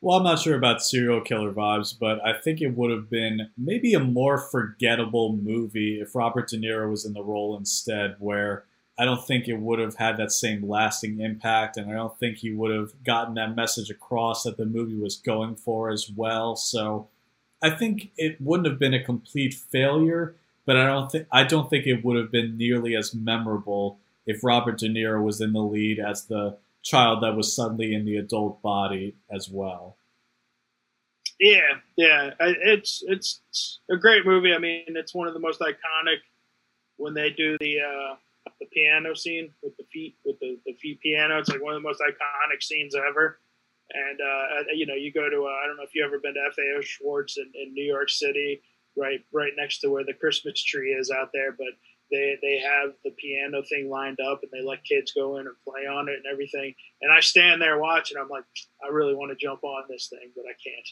Well, I'm not sure about serial killer vibes, but I think it would have been maybe a more forgettable movie if Robert De Niro was in the role instead, where I don't think it would have had that same lasting impact, and I don't think he would have gotten that message across that the movie was going for as well. So I think it wouldn't have been a complete failure, but I don't think I don't think it would have been nearly as memorable if Robert De Niro was in the lead as the child that was suddenly in the adult body as well. Yeah, yeah, it's it's a great movie. I mean, it's one of the most iconic when they do the uh, the piano scene with the feet with the, the feet piano. It's like one of the most iconic scenes ever. And uh, you know, you go to uh, I don't know if you've ever been to F A O Schwartz in, in New York City, right, right next to where the Christmas tree is out there, but They they have the piano thing lined up, and they let kids go in and play on it and everything. And I stand there watching. I'm like, I really want to jump on this thing, but I can't.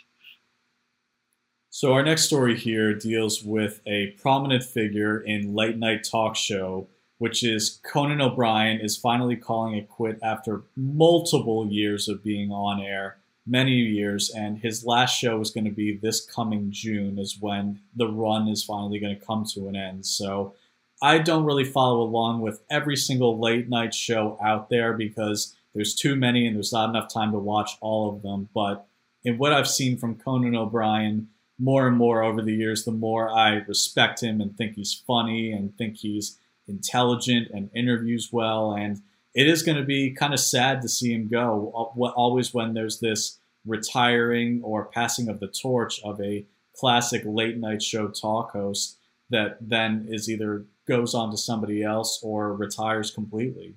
So our next story here deals with a prominent figure in late night talk show, which is Conan O'Brien is finally calling it quit after multiple years of being on air, many years. And his last show is going to be this coming June is when the run is finally going to come to an end. So I don't really follow along with every single late night show out there because there's too many and there's not enough time to watch all of them. But in what I've seen from Conan O'Brien more and more over the years, the more I respect him and think he's funny and think he's intelligent and interviews well. And it is going to be kind of sad to see him go, always when there's this retiring or passing of the torch of a classic late night show talk host that then is either goes on to somebody else or retires completely.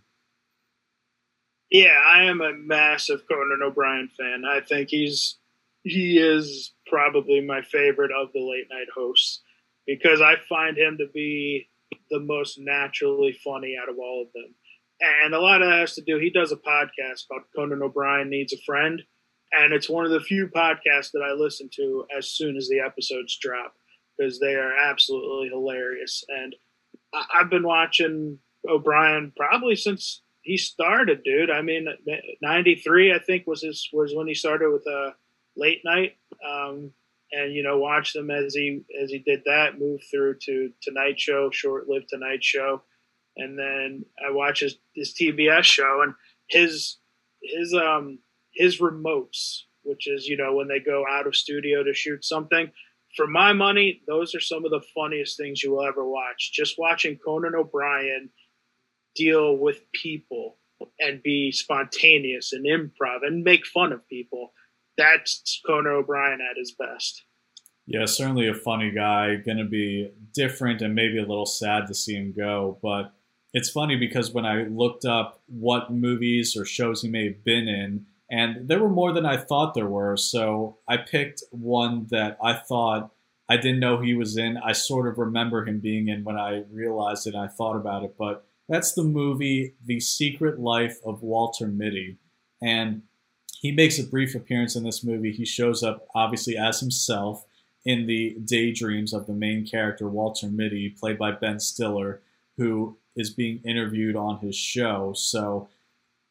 Yeah, I am a massive Conan O'Brien fan. I think he's he is probably my favorite of the late night hosts because I find him to be the most naturally funny out of all of them. And a lot of that has to do, he does a podcast called Conan O'Brien Needs a Friend, and it's one of the few podcasts that I listen to as soon as the episodes drop, because they are absolutely hilarious. And I've been watching O'Brien probably since he started, dude. I mean, ninety-three, I think, was his was when he started with a uh, late night, um, and you know, watched him as he as he did that, moved through to Tonight Show, short-lived Tonight Show, and then I watched his, his T B S show and his his um his remotes, which is, you know, when they go out of studio to shoot something. For my money, those are some of the funniest things you will ever watch. Just watching Conan O'Brien deal with people and be spontaneous and improv and make fun of people. That's Conan O'Brien at his best. Yeah, certainly a funny guy. Going to be different and maybe a little sad to see him go. But it's funny because when I looked up what movies or shows he may have been in, and there were more than I thought there were, so I picked one that I thought I didn't know he was in. I sort of remember him being in when I realized it and I thought about it, but that's the movie The Secret Life of Walter Mitty. And he makes a brief appearance in this movie. He shows up, obviously, as himself in the daydreams of the main character, Walter Mitty, played by Ben Stiller, who is being interviewed on his show. So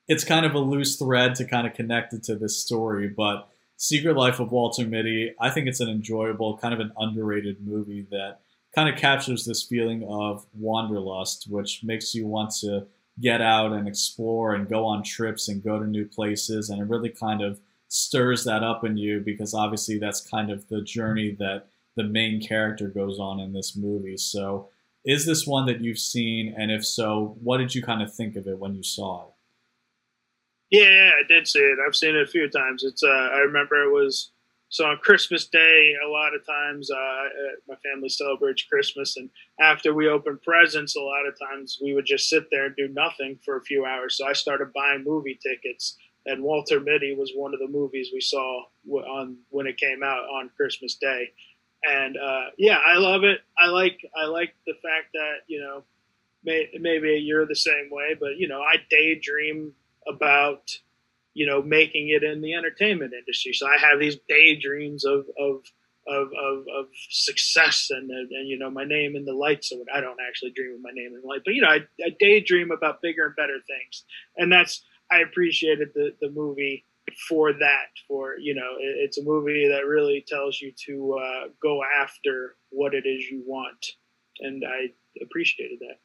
it's kind of a loose thread to kind of connect it to this story, but Secret Life of Walter Mitty, I think it's an enjoyable, kind of an underrated movie that kind of captures this feeling of wanderlust, which makes you want to get out and explore and go on trips and go to new places. And it really kind of stirs that up in you because obviously that's kind of the journey that the main character goes on in this movie. So is this one that you've seen? And if so, what did you kind of think of it when you saw it? Yeah, I did see it. I've seen it a few times. It's uh, I remember it was so on Christmas Day. A lot of times, uh, my family celebrates Christmas, and after we open presents, a lot of times we would just sit there and do nothing for a few hours. So I started buying movie tickets, and Walter Mitty was one of the movies we saw on when it came out on Christmas Day. And uh, yeah, I love it. I like I like the fact that, you know, may, maybe you're the same way, but you know, I daydream about, you know, making it in the entertainment industry. So I have these daydreams of of of of, of success and, and and you know, my name in the lights. So I don't actually dream of my name in the light, but you know, I, I daydream about bigger and better things. And that's I appreciated the the movie for that. For you know, it, it's a movie that really tells you to uh, go after what it is you want, and I appreciated that.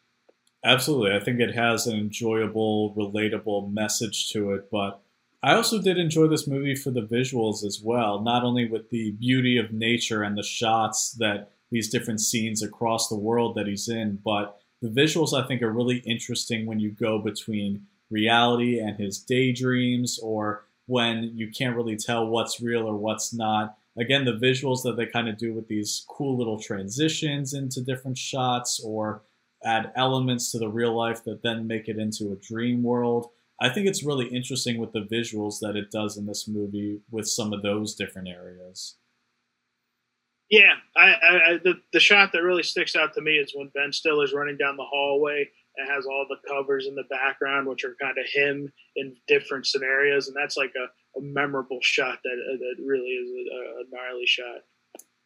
Absolutely. I think it has an enjoyable, relatable message to it, but I also did enjoy this movie for the visuals as well, not only with the beauty of nature and the shots that these different scenes across the world that he's in, but the visuals I think are really interesting when you go between reality and his daydreams, or when you can't really tell what's real or what's not. Again, the visuals that they kind of do with these cool little transitions into different shots or add elements to the real life that then make it into a dream world. I think it's really interesting with the visuals that it does in this movie with some of those different areas. Yeah, I, I, the, the shot that really sticks out to me is when Ben Stiller's running down the hallway and has all the covers in the background, which are kind of him in different scenarios. And that's like a, a memorable shot that, uh, that really is a, a gnarly shot.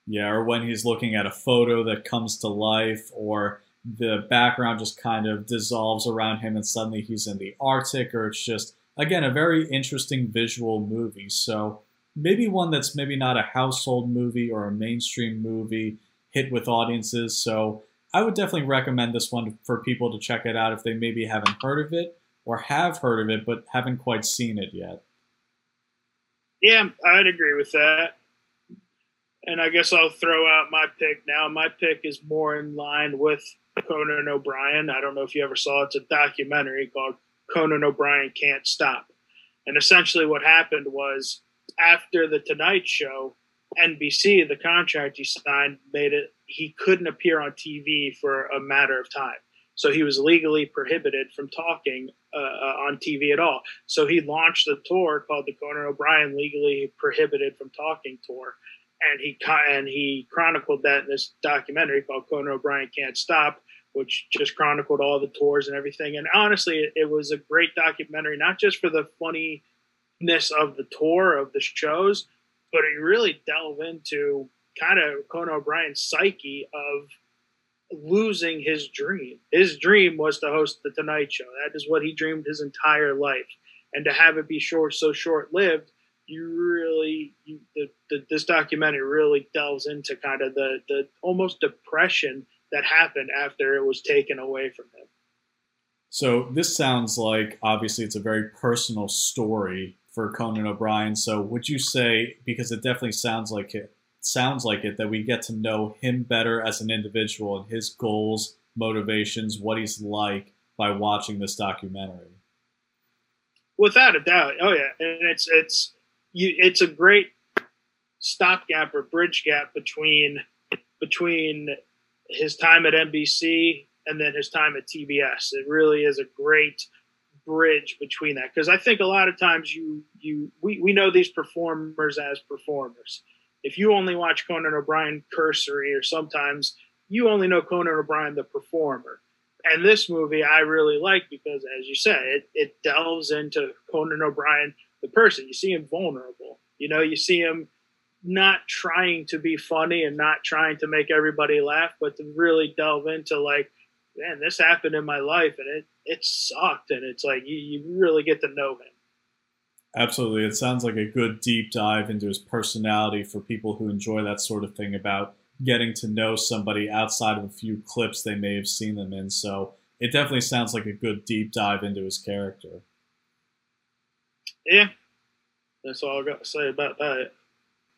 Yeah, or when he's looking at a photo that comes to life, or the background just kind of dissolves around him and suddenly he's in the Arctic, or it's just, again, a very interesting visual movie. So maybe one that's maybe not a household movie or a mainstream movie hit with audiences. So I would definitely recommend this one for people to check it out if they maybe haven't heard of it, or have heard of it but haven't quite seen it yet. Yeah, I'd agree with that. And I guess I'll throw out my pick now. My pick is more in line with Conan O'Brien. I don't know if you ever saw it. It's a documentary called Conan O'Brien Can't Stop. And essentially what happened was, after the Tonight Show, N B C, the contract he signed, made it he couldn't appear on T V for a matter of time. So he was legally prohibited from talking uh, on T V at all. So he launched a tour called the Conan O'Brien Legally Prohibited from Talking Tour. And he and he chronicled that in this documentary called Conan O'Brien Can't Stop, which just chronicled all the tours and everything. And honestly, it, it was a great documentary, not just for the funniness of the tour, of the shows, but it really delved into kind of Conan O'Brien's psyche of losing his dream. His dream was to host The Tonight Show. That is what he dreamed his entire life. And to have it be short, so short-lived, you really, you, the, the, this documentary really delves into kind of the, the almost depression that happened after it was taken away from him. So this sounds like, obviously, it's a very personal story for Conan O'Brien. So would you say, because it definitely sounds like it, sounds like it, that we get to know him better as an individual and his goals, motivations, what he's like by watching this documentary? Without a doubt. Oh, yeah. And it's, it's, You, it's a great stopgap or bridge gap between between his time at N B C and then his time at T B S. It really is a great bridge between that, because I think a lot of times you you we, we know these performers as performers. If you only watch Conan O'Brien cursory, or sometimes you only know Conan O'Brien the performer. And this movie I really like because, as you said, it, it delves into Conan O'Brien the person. You see him vulnerable. You know, you see him not trying to be funny and not trying to make everybody laugh, but to really delve into, like, man, this happened in my life and it, it sucked. And it's like, you, you really get to know him. Absolutely. It sounds like a good deep dive into his personality for people who enjoy that sort of thing, about getting to know somebody outside of a few clips they may have seen them in. So it definitely sounds like a good deep dive into his character. Yeah, that's all I've got to say about that.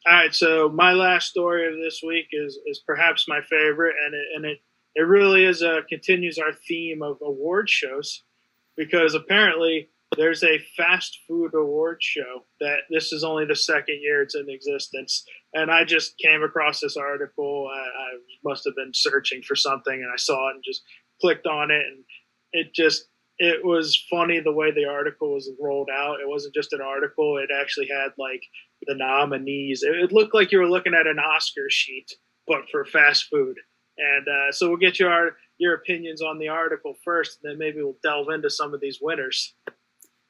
All right, so my last story of this week is is perhaps my favorite, and it, and it, it really is a, continues our theme of award shows, because apparently there's a fast food award show that this is only the second year it's in existence, and I just came across this article. I, I must have been searching for something, and I saw it and just clicked on it, and it just... It was funny the way the article was rolled out. It wasn't just an article. It actually had, like, the nominees. It looked like you were looking at an Oscar sheet, but for fast food. And uh, so we'll get you our, your opinions on the article first, and then maybe we'll delve into some of these winners.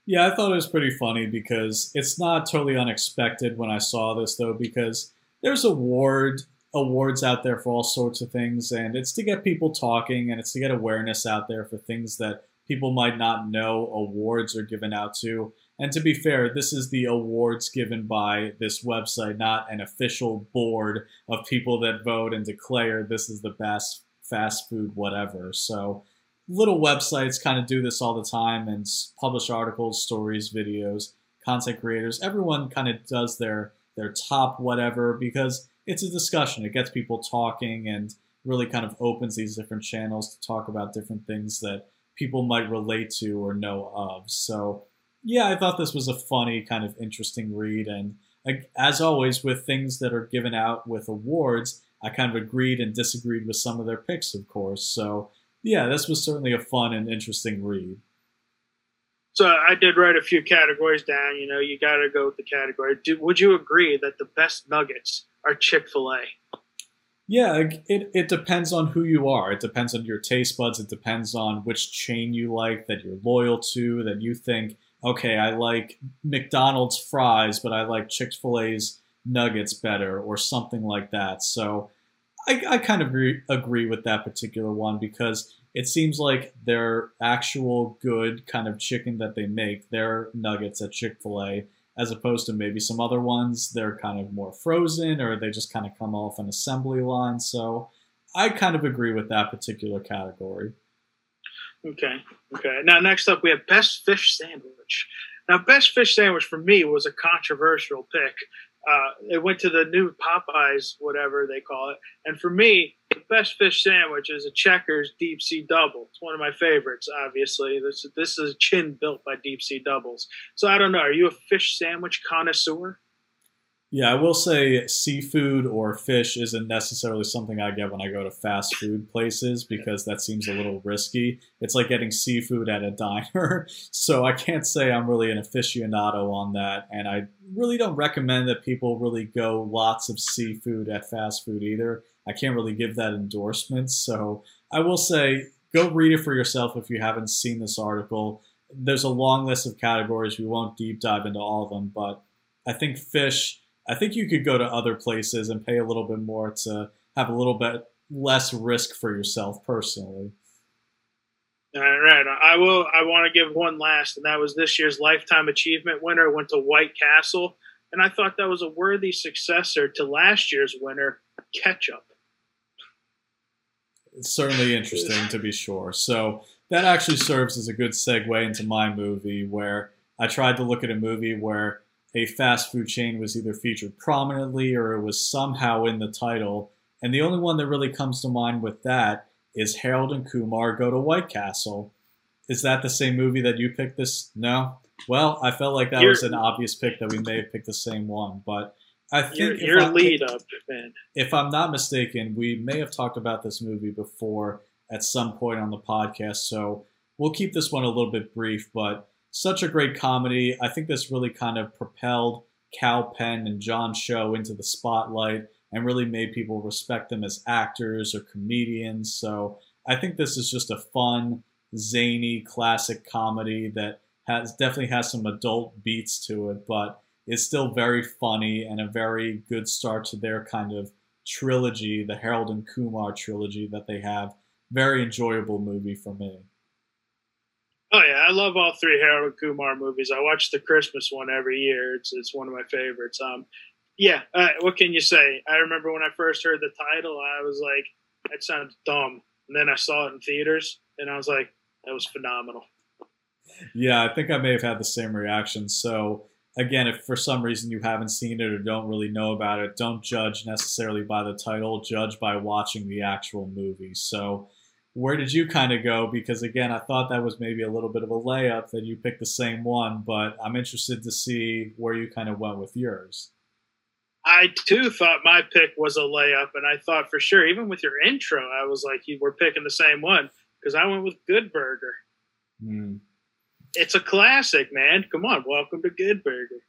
Yeah, I thought it was pretty funny because it's not totally unexpected when I saw this, though, because there's award awards out there for all sorts of things, and it's to get people talking, and it's to get awareness out there for things that people might not know awards are given out to. And to be fair, this is the awards given by this website, not an official board of people that vote and declare this is the best fast food whatever. So little websites kind of do this all the time and publish articles, stories, videos, content creators. Everyone kind of does their their top whatever because it's a discussion. It gets people talking and really kind of opens these different channels to talk about different things that people might relate to or know of. So yeah, I thought this was a funny, kind of interesting read. And as always, with things that are given out with awards, I kind of agreed and disagreed with some of their picks, of course. So yeah, this was certainly a fun and interesting read. So I did write a few categories down. You know, you got to go with the category. Do, would you agree that the best nuggets are Chick-fil-A? Yeah, it, it depends on who you are. It depends on your taste buds. It depends on which chain you like, that you're loyal to, that you think, okay, I like McDonald's fries, but I like Chick-fil-A's nuggets better or something like that. So I, I kind of agree, agree with that particular one because it seems like their actual good kind of chicken that they make, their nuggets at Chick-fil-A, as opposed to maybe some other ones, they're kind of more frozen or they just kind of come off an assembly line. So I kind of agree with that particular category. Okay. Okay. Now, next up, we have Best Fish Sandwich. Now, Best Fish Sandwich for me was a controversial pick. Uh, it went to the new Popeyes, whatever they call it. And for me, the Best Fish Sandwich is a Checkers Deep Sea Double. It's one of my favorites, obviously. This, this is a chin built by Deep Sea Doubles. So I don't know. Are you a fish sandwich connoisseur? Yeah, I will say seafood or fish isn't necessarily something I get when I go to fast food places because that seems a little risky. It's like getting seafood at a diner. So I can't say I'm really an aficionado on that. And I really don't recommend that people really go lots of seafood at fast food either. I can't really give that endorsement. So I will say go read it for yourself if you haven't seen this article. There's a long list of categories. We won't deep dive into all of them, but I think fish... I think you could go to other places and pay a little bit more to have a little bit less risk for yourself personally. All right. I will. I want to give one last, and that was this year's Lifetime Achievement winner went to White Castle. And I thought that was a worthy successor to last year's winner, Ketchup. It's certainly interesting to be sure. So that actually serves as a good segue into my movie where I tried to look at a movie where a fast food chain was either featured prominently or it was somehow in the title. And the only one that really comes to mind with that is Harold and Kumar Go to White Castle. Is that the same movie that you picked this? No? Well, I felt like that your, was an obvious pick that we may have picked the same one. But I think your, your I, lead up, man. If I'm not mistaken, we may have talked about this movie before at some point on the podcast. So we'll keep this one a little bit brief, but such a great comedy. I think this really kind of propelled Cal Penn and John Cho into the spotlight and really made people respect them as actors or comedians. So I think this is just a fun, zany, classic comedy that has definitely has some adult beats to it, but it's still very funny and a very good start to their kind of trilogy, the Harold and Kumar trilogy that they have. Very enjoyable movie for me. Oh, yeah. I love all three Harold and Kumar movies. I watch the Christmas one every year. It's it's one of my favorites. Um, yeah, uh, what can you say? I remember when I first heard the title, I was like, that sounds dumb. And then I saw it in theaters, and I was like, that was phenomenal. Yeah, I think I may have had the same reaction. So, again, if for some reason you haven't seen it or don't really know about it, don't judge necessarily by the title. Judge by watching the actual movie. So... where did you kind of go? Because, again, I thought that was maybe a little bit of a layup that you picked the same one, but I'm interested to see where you kind of went with yours. I, too, thought my pick was a layup, and I thought for sure, even with your intro, I was like, you were picking the same one, because I went with Good Burger. Mm. It's a classic, man. Come on, welcome to Good Burger.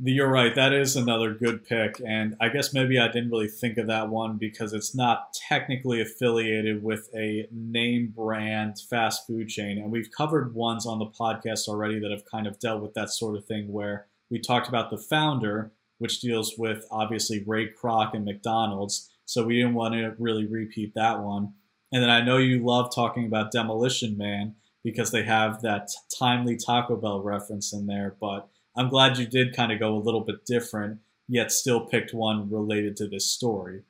You're right. That is another good pick. And I guess maybe I didn't really think of that one because it's not technically affiliated with a name brand fast food chain. And we've covered ones on the podcast already that have kind of dealt with that sort of thing where we talked about The Founder, which deals with obviously Ray Kroc and McDonald's. So we didn't want to really repeat that one. And then I know you love talking about Demolition Man because they have that timely Taco Bell reference in there, but I'm glad you did kind of go a little bit different, yet still picked one related to this story.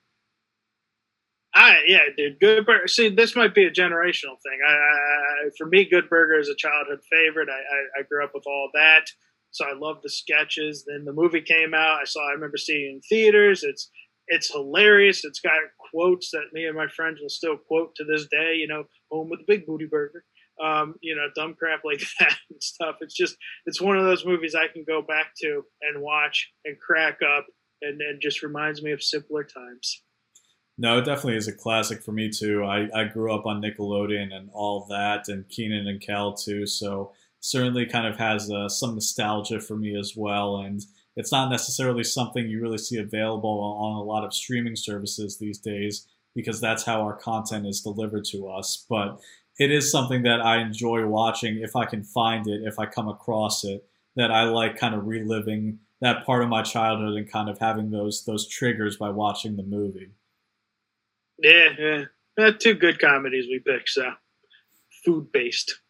I yeah, dude. Good Burger. See, this might be a generational thing. I, I for me, Good Burger is a childhood favorite. I, I, I grew up with all that, so I love the sketches. Then the movie came out. I saw. I remember seeing it in theaters. It's it's hilarious. It's got quotes that me and my friends will still quote to this day. You know, home with the big booty burger. Um, you know, dumb crap like that and stuff. It's just it's one of those movies I can go back to and watch and crack up, and and just reminds me of simpler times. No, it definitely is a classic for me, too. I, I grew up on Nickelodeon and all that, and Kenan and Kel, too. So certainly kind of has uh, some nostalgia for me as well. And it's not necessarily something you really see available on a lot of streaming services these days, because that's how our content is delivered to us. But it is something that I enjoy watching if I can find it, if I come across it, that I like kind of reliving that part of my childhood and kind of having those those triggers by watching the movie. Yeah, yeah. Not two good comedies we picked, so food-based.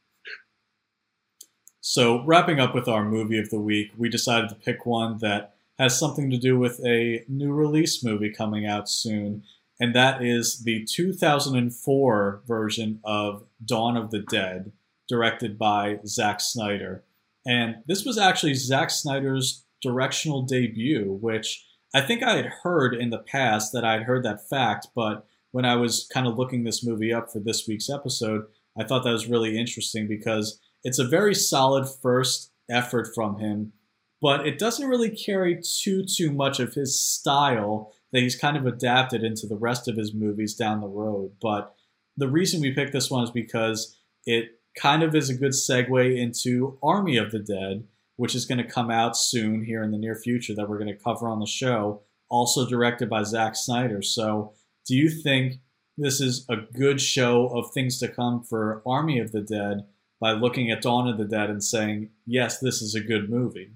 So wrapping up with our movie of the week, we decided to pick one that has something to do with a new release movie coming out soon, and that is the two thousand four version of Dawn of the Dead, directed by Zack Snyder. And this was actually Zack Snyder's directional debut, which I think I had heard in the past that I had heard that fact, but when I was kind of looking this movie up for this week's episode, I thought that was really interesting because it's a very solid first effort from him, but it doesn't really carry too, too much of his style that he's kind of adapted into the rest of his movies down the road. But the reason we picked this one is because it kind of is a good segue into Army of the Dead, which is going to come out soon here in the near future that we're going to cover on the show, also directed by Zack Snyder. So do you think this is a good show of things to come for Army of the Dead by looking at Dawn of the Dead and saying, yes, this is a good movie?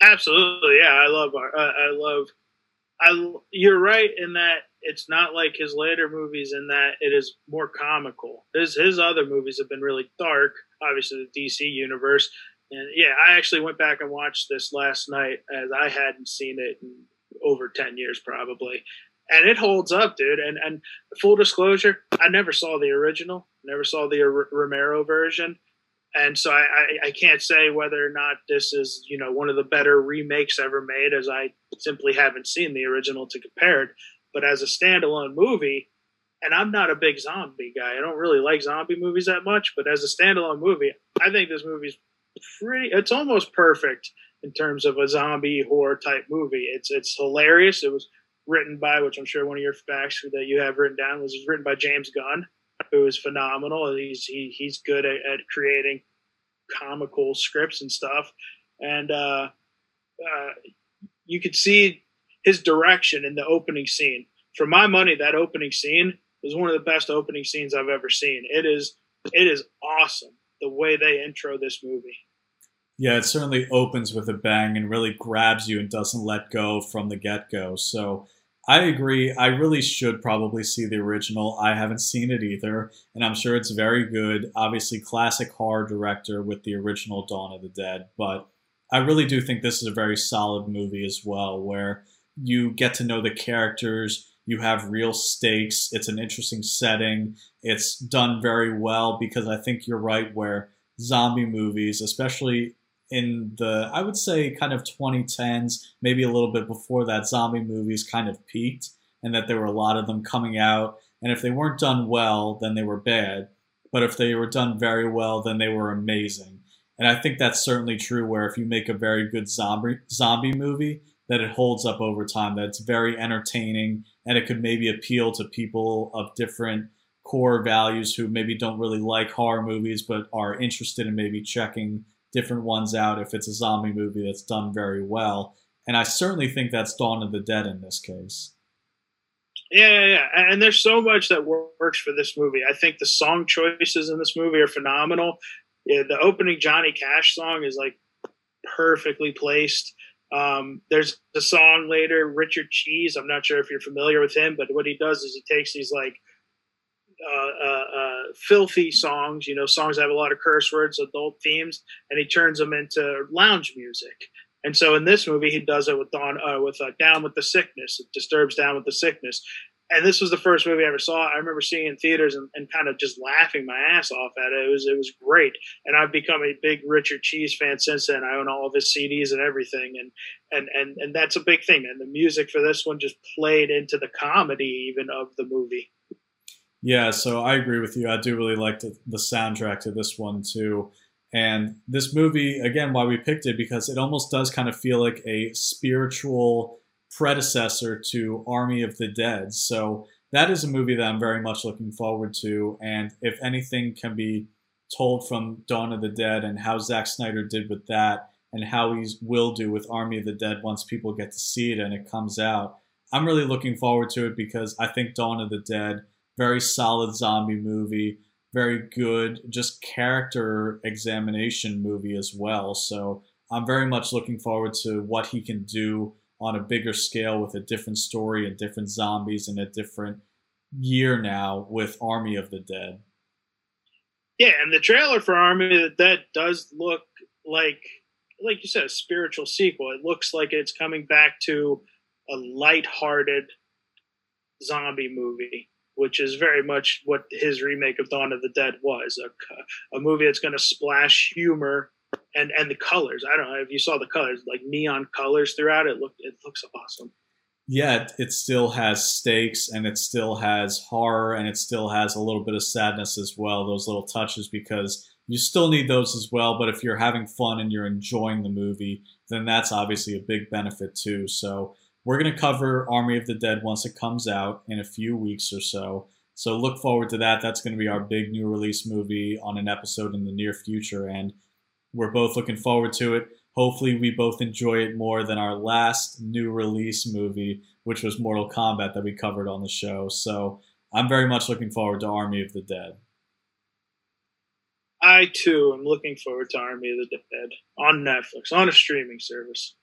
Absolutely, yeah. I love, uh, I love, I, you're right in that it's not like his later movies in that it is more comical. His, his other movies have been really dark, obviously the D C universe. And yeah, I actually went back and watched this last night as I hadn't seen it in over ten years probably. And it holds up, dude. And and full disclosure, I never saw the original, never saw the R- Romero version. And so I, I, I can't say whether or not this is, you know, one of the better remakes ever made, as I simply haven't seen the original to compare it. But as a standalone movie, and I'm not a big zombie guy. I don't really like zombie movies that much. But as a standalone movie, I think this movie's pretty, it's almost perfect in terms of a zombie horror type movie. It's it's hilarious. It was written by, which I'm sure one of your facts that you have written down was written by James Gunn, who is phenomenal. He's he, he's good at, at creating comical scripts and stuff. And uh, uh, you could see his direction in the opening scene. For my money, that opening scene is one of the best opening scenes I've ever seen. It is it is awesome the way they intro this movie. Yeah, it certainly opens with a bang and really grabs you and doesn't let go from the get-go. So I agree. I really should probably see the original. I haven't seen it either, and I'm sure it's very good. Obviously, classic horror director with the original Dawn of the Dead. But I really do think this is a very solid movie as well, where you get to know the characters. You have real stakes. It's an interesting setting. It's done very well because I think you're right where zombie movies, especially in the, I would say kind of twenty tens, maybe a little bit before that, zombie movies kind of peaked and that there were a lot of them coming out. And if they weren't done well, then they were bad. But if they were done very well, then they were amazing. And I think that's certainly true where if you make a very good zombie zombie movie, that it holds up over time, that it's very entertaining, and it could maybe appeal to people of different core values who maybe don't really like horror movies but are interested in maybe checking different ones out if it's a zombie movie that's done very well. And I certainly think that's Dawn of the Dead in this case. Yeah, yeah, yeah. And there's so much that works for this movie. I think the song choices in this movie are phenomenal. Yeah, the opening Johnny Cash song is like perfectly placed. Um, there's the song later, Richard Cheese. I'm not sure if you're familiar with him, but what he does is he takes these like uh, uh, uh, filthy songs, you know, songs that have a lot of curse words, adult themes, and he turns them into lounge music. And so in this movie, he does it with Dawn, uh, with uh, Down with the Sickness. It disturbs Down with the Sickness. And this was the first movie I ever saw. I remember seeing it in theaters and, and kind of just laughing my ass off at it. It was it was great. And I've become a big Richard Cheese fan since then. I own all of his C Ds and everything. And and and, and that's a big thing. And the music for this one just played into the comedy even of the movie. Yeah, so I agree with you. I do really like the, the soundtrack to this one, too. And this movie, again, why we picked it, because it almost does kind of feel like a spiritual predecessor to Army of the Dead. So that is a movie that I'm very much looking forward to. And if anything can be told from Dawn of the Dead and how Zack Snyder did with that and how he will do with Army of the Dead once people get to see it and it comes out, I'm really looking forward to it, because I think Dawn of the Dead, very solid zombie movie, very good, just character examination movie as well. So I'm very much looking forward to what he can do on a bigger scale with a different story and different zombies and a different year now with Army of the Dead. Yeah, and the trailer for Army of the Dead does look like, like you said, a spiritual sequel. It looks like it's coming back to a lighthearted zombie movie, which is very much what his remake of Dawn of the Dead was, a, a movie that's going to splash humor and, and the colors. I don't know if you saw the colors, like neon colors throughout. It looked, it looks awesome. Yeah, it still has stakes and it still has horror and it still has a little bit of sadness as well, those little touches, because you still need those as well. But if you're having fun and you're enjoying the movie, then that's obviously a big benefit too. So we're going to cover Army of the Dead once it comes out in a few weeks or so. So look forward to that. That's going to be our big new release movie on an episode in the near future. And we're both looking forward to it. Hopefully we both enjoy it more than our last new release movie, which was Mortal Kombat that we covered on the show. So I'm very much looking forward to Army of the Dead. I, too, am looking forward to Army of the Dead on Netflix, on a streaming service.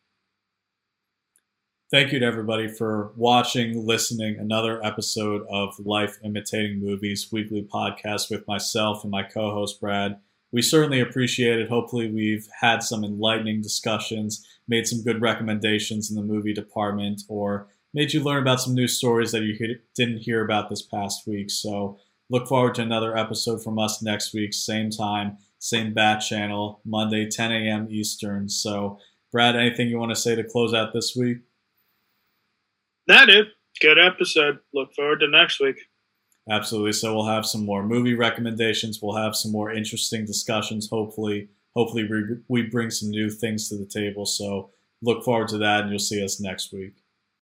Thank you to everybody for watching, listening, another episode of Life Imitating Movies, weekly podcast with myself and my co-host, Brad. We certainly appreciate it. Hopefully we've had some enlightening discussions, made some good recommendations in the movie department, or made you learn about some new stories that you didn't hear about this past week. So look forward to another episode from us next week, same time, same bat channel, Monday, ten a.m. Eastern. So, Brad, anything you want to say to close out this week? That is good episode. Look forward to next week. Absolutely. So we'll have some more movie recommendations. We'll have some more interesting discussions. Hopefully, hopefully we, we bring some new things to the table. So look forward to that, and you'll see us next week.